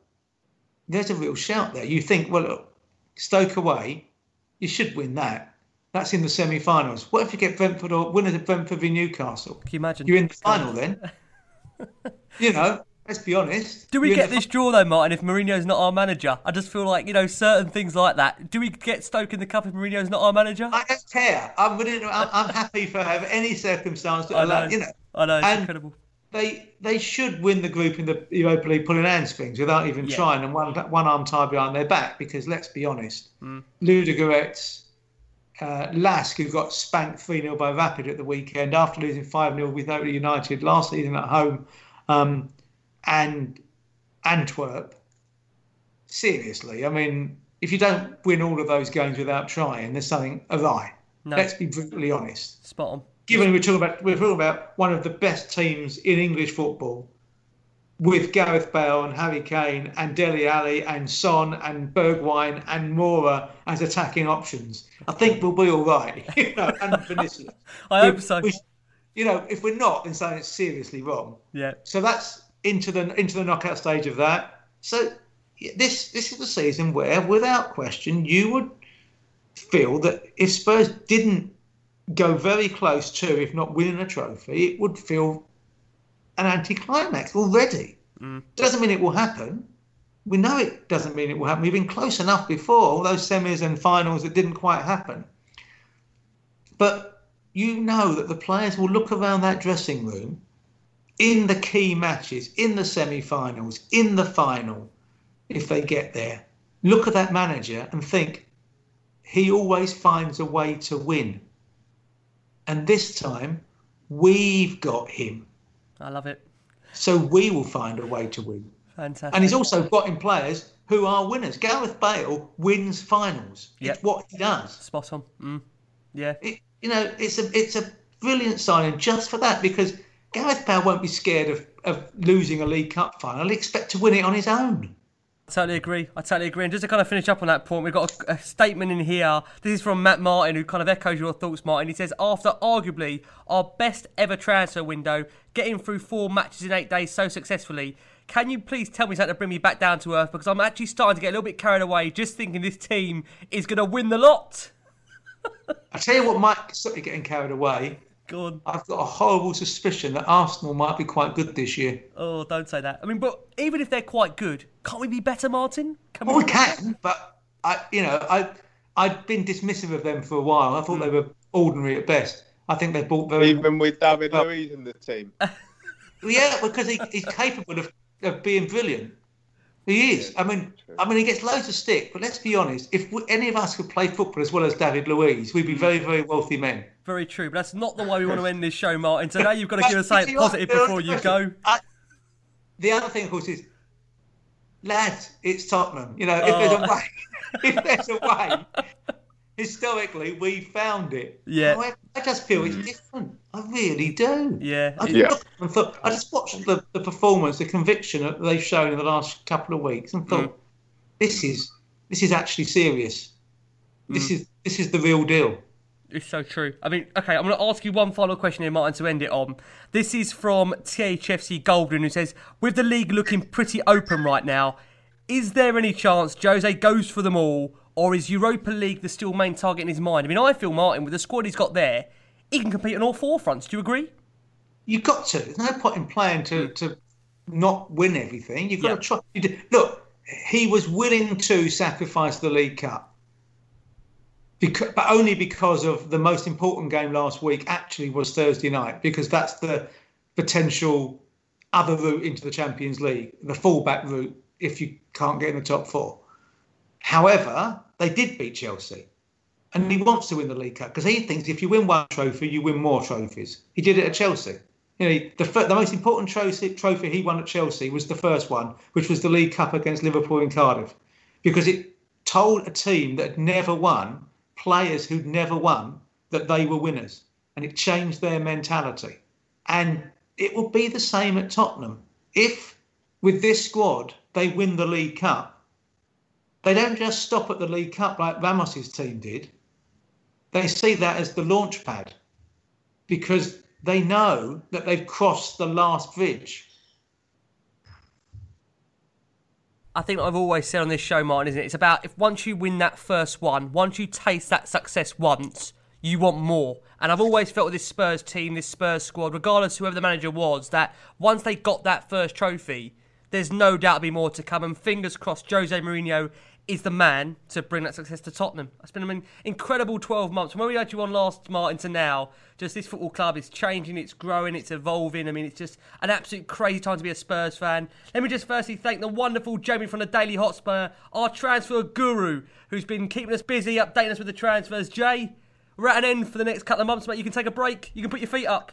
there's a real shout there. You think, well, look, Stoke away, you should win that. That's in the semi-finals. What if you get Brentford or winners of Brentford v Newcastle? Can you imagine? You're in the final then. You know, let's be honest. Do we get this draw though, Martin, if Mourinho's not our manager? I just feel like, you know, certain things like that. Do we get Stoke in the cup if Mourinho's not our manager? I don't care. I'm happy for have any circumstance that allows, you know. I know, it's incredible. They should win the group in the Europa League pulling handstrings without even trying, and one arm tied behind their back, because let's be honest, Ludogorets, Lask, who got spanked 3-0 by Rapid at the weekend after losing 5-0 with Oakley United last season at home, and Antwerp. Seriously, I mean, if you don't win all of those games without trying, there's something awry. No. Let's be brutally honest. Spot on. Given we're talking about one of the best teams in English football, with Gareth Bale and Harry Kane and Dele Alli and Son and Bergwijn and Moura as attacking options, I think we'll be all right. You know, and Vinicius. I hope so. You know, if we're not, then something's seriously wrong. Yeah. So that's into the knockout stage of that. So this is the season where, without question, you would feel that if Spurs didn't go very close to, if not winning a trophy, it would feel an anticlimax already. Doesn't mean it will happen. We know it doesn't mean it will happen. We've been close enough before, all those semis and finals that didn't quite happen. But you know that the players will look around that dressing room in the key matches, in the semi-finals, in the final, if they get there, look at that manager and think, he always finds a way to win. And this time, we've got him. I love it. So we will find a way to win. Fantastic. And he's also got in players who are winners. Gareth Bale wins finals. Yep. It's what he does. Spot on. Yeah. It's a brilliant signing just for that, because Gareth Bale won't be scared of losing a League Cup final. He'll expect to win it on his own. I totally agree. I totally agree. And just to kind of finish up on that point, we've got a statement in here. This is from Matt Martin, who kind of echoes your thoughts, Martin. He says, after arguably our best ever transfer window, getting through 4 matches in 8 days so successfully, can you please tell me something to bring me back down to earth? Because I'm actually starting to get a little bit carried away just thinking this team is going to win the lot. I tell you what might stop you getting carried away. Go on. I've got a horrible suspicion that Arsenal might be quite good this year. Oh, don't say that. I mean, but even if they're quite good, can't we be better, Martin? Can we can, but I've been dismissive of them for a while. I thought they were ordinary at best. I think they bought very... Even with David Luiz in the team? Yeah, because he's capable of being brilliant. He is. Yeah, I mean, he gets loads of stick, but let's be honest, if any of us could play football as well as David Luiz, we'd be very, very wealthy men. Very true, but that's not the way we want to end this show, Martin. So now you've got to give us something positive before you go. The other thing, of course, is, lads, it's Tottenham. You know, if there's a way, historically, we found it. Yeah. I just feel it's different. I really do. Yeah. I just watched the performance, the conviction that they've shown in the last couple of weeks, and thought, this is actually serious. This is the real deal. It's so true. I mean, okay, I'm going to ask you one final question here, Martin, to end it on. This is from THFC Golden, who says, with the league looking pretty open right now, is there any chance Jose goes for them all, or is Europa League the still main target in his mind? I mean, I feel, Martin, with the squad he's got there, he can compete on all four fronts. Do you agree? You've got to. There's no point in playing to not win everything. You've got to try. Look, he was willing to sacrifice the League Cup. But only because of the most important game last week actually was Thursday night, because that's the potential other route into the Champions League, the fallback route if you can't get in the top four. However, they did beat Chelsea, and he wants to win the League Cup because he thinks if you win one trophy, you win more trophies. He did it at Chelsea. You know, the most important trophy he won at Chelsea was the first one, which was the League Cup against Liverpool in Cardiff, because it told a team that had never won, players who'd never won, that they were winners, and it changed their mentality. And it will be the same at Tottenham. If with this squad they win the League Cup, they don't just stop at the League Cup like Ramos's team did. They see that as the launch pad, because they know that they've crossed the last bridge. I think I've always said on this show, Martin, isn't it? It's about if once you win that first one, once you taste that success once, you want more. And I've always felt with this Spurs team, this Spurs squad, regardless whoever the manager was, that once they got that first trophy, there's no doubt there'll be more to come. And fingers crossed, Jose Mourinho is the man to bring that success to Tottenham. It's been an incredible 12 months. From when we had you on last, Martin, to now, just this football club is changing, it's growing, it's evolving. I mean, it's just an absolute crazy time to be a Spurs fan. Let me just firstly thank the wonderful Jamie from the Daily Hotspur, our transfer guru, who's been keeping us busy, updating us with the transfers. Jay, we're at an end for the next couple of months, mate. You can take a break. You can put your feet up.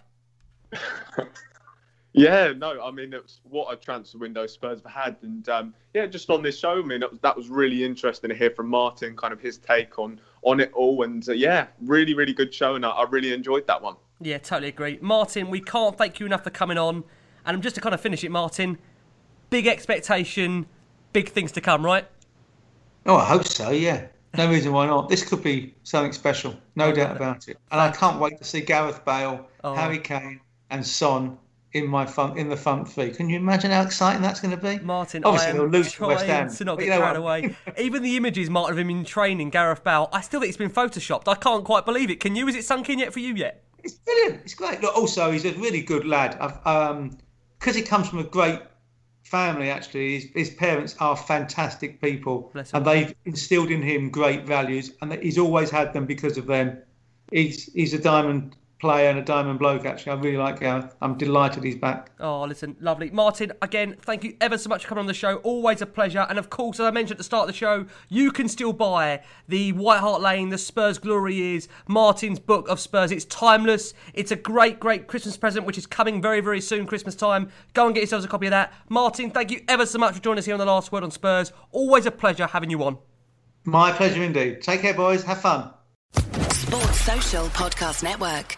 Yeah, no, I mean, it's what a transfer window Spurs have had. And just on this show, I mean, that was really interesting to hear from Martin, kind of his take on it all. And really, really good show. And I really enjoyed that one. Yeah, totally agree. Martin, we can't thank you enough for coming on. And just to kind of finish it, Martin, big expectation, big things to come, right? Oh, I hope so, yeah. No reason why not. This could be something special, no doubt about it. And I can't wait to see Gareth Bale, Harry Kane and Son in the front three. Can you imagine how exciting that's going to be? Martin, obviously, they'll lose to West Ham. To not get carried away. Even the images, Martin, of him in training, Gareth Bale, I still think it's been photoshopped. I can't quite believe it. Can you? Is it sunk in yet for you yet? It's brilliant. It's great. Look, also, he's a really good lad. Because he comes from a great family, actually. His parents are fantastic people. And they've instilled in him great values. And he's always had them because of them. He's a diamond player and a diamond bloke, actually. I really like Gareth. I'm delighted he's back. Oh, listen, lovely. Martin, again, thank you ever so much for coming on the show. Always a pleasure. And of course, as I mentioned at the start of the show, you can still buy the White Hart Lane, the Spurs Glory Years, Martin's book of Spurs. It's timeless. It's a great, great Christmas present, which is coming very, very soon, Christmas time. Go and get yourselves a copy of that. Martin, thank you ever so much for joining us here on The Last Word on Spurs. Always a pleasure having you on. My pleasure indeed. Take care, boys. Have fun. Sports Social Podcast Network.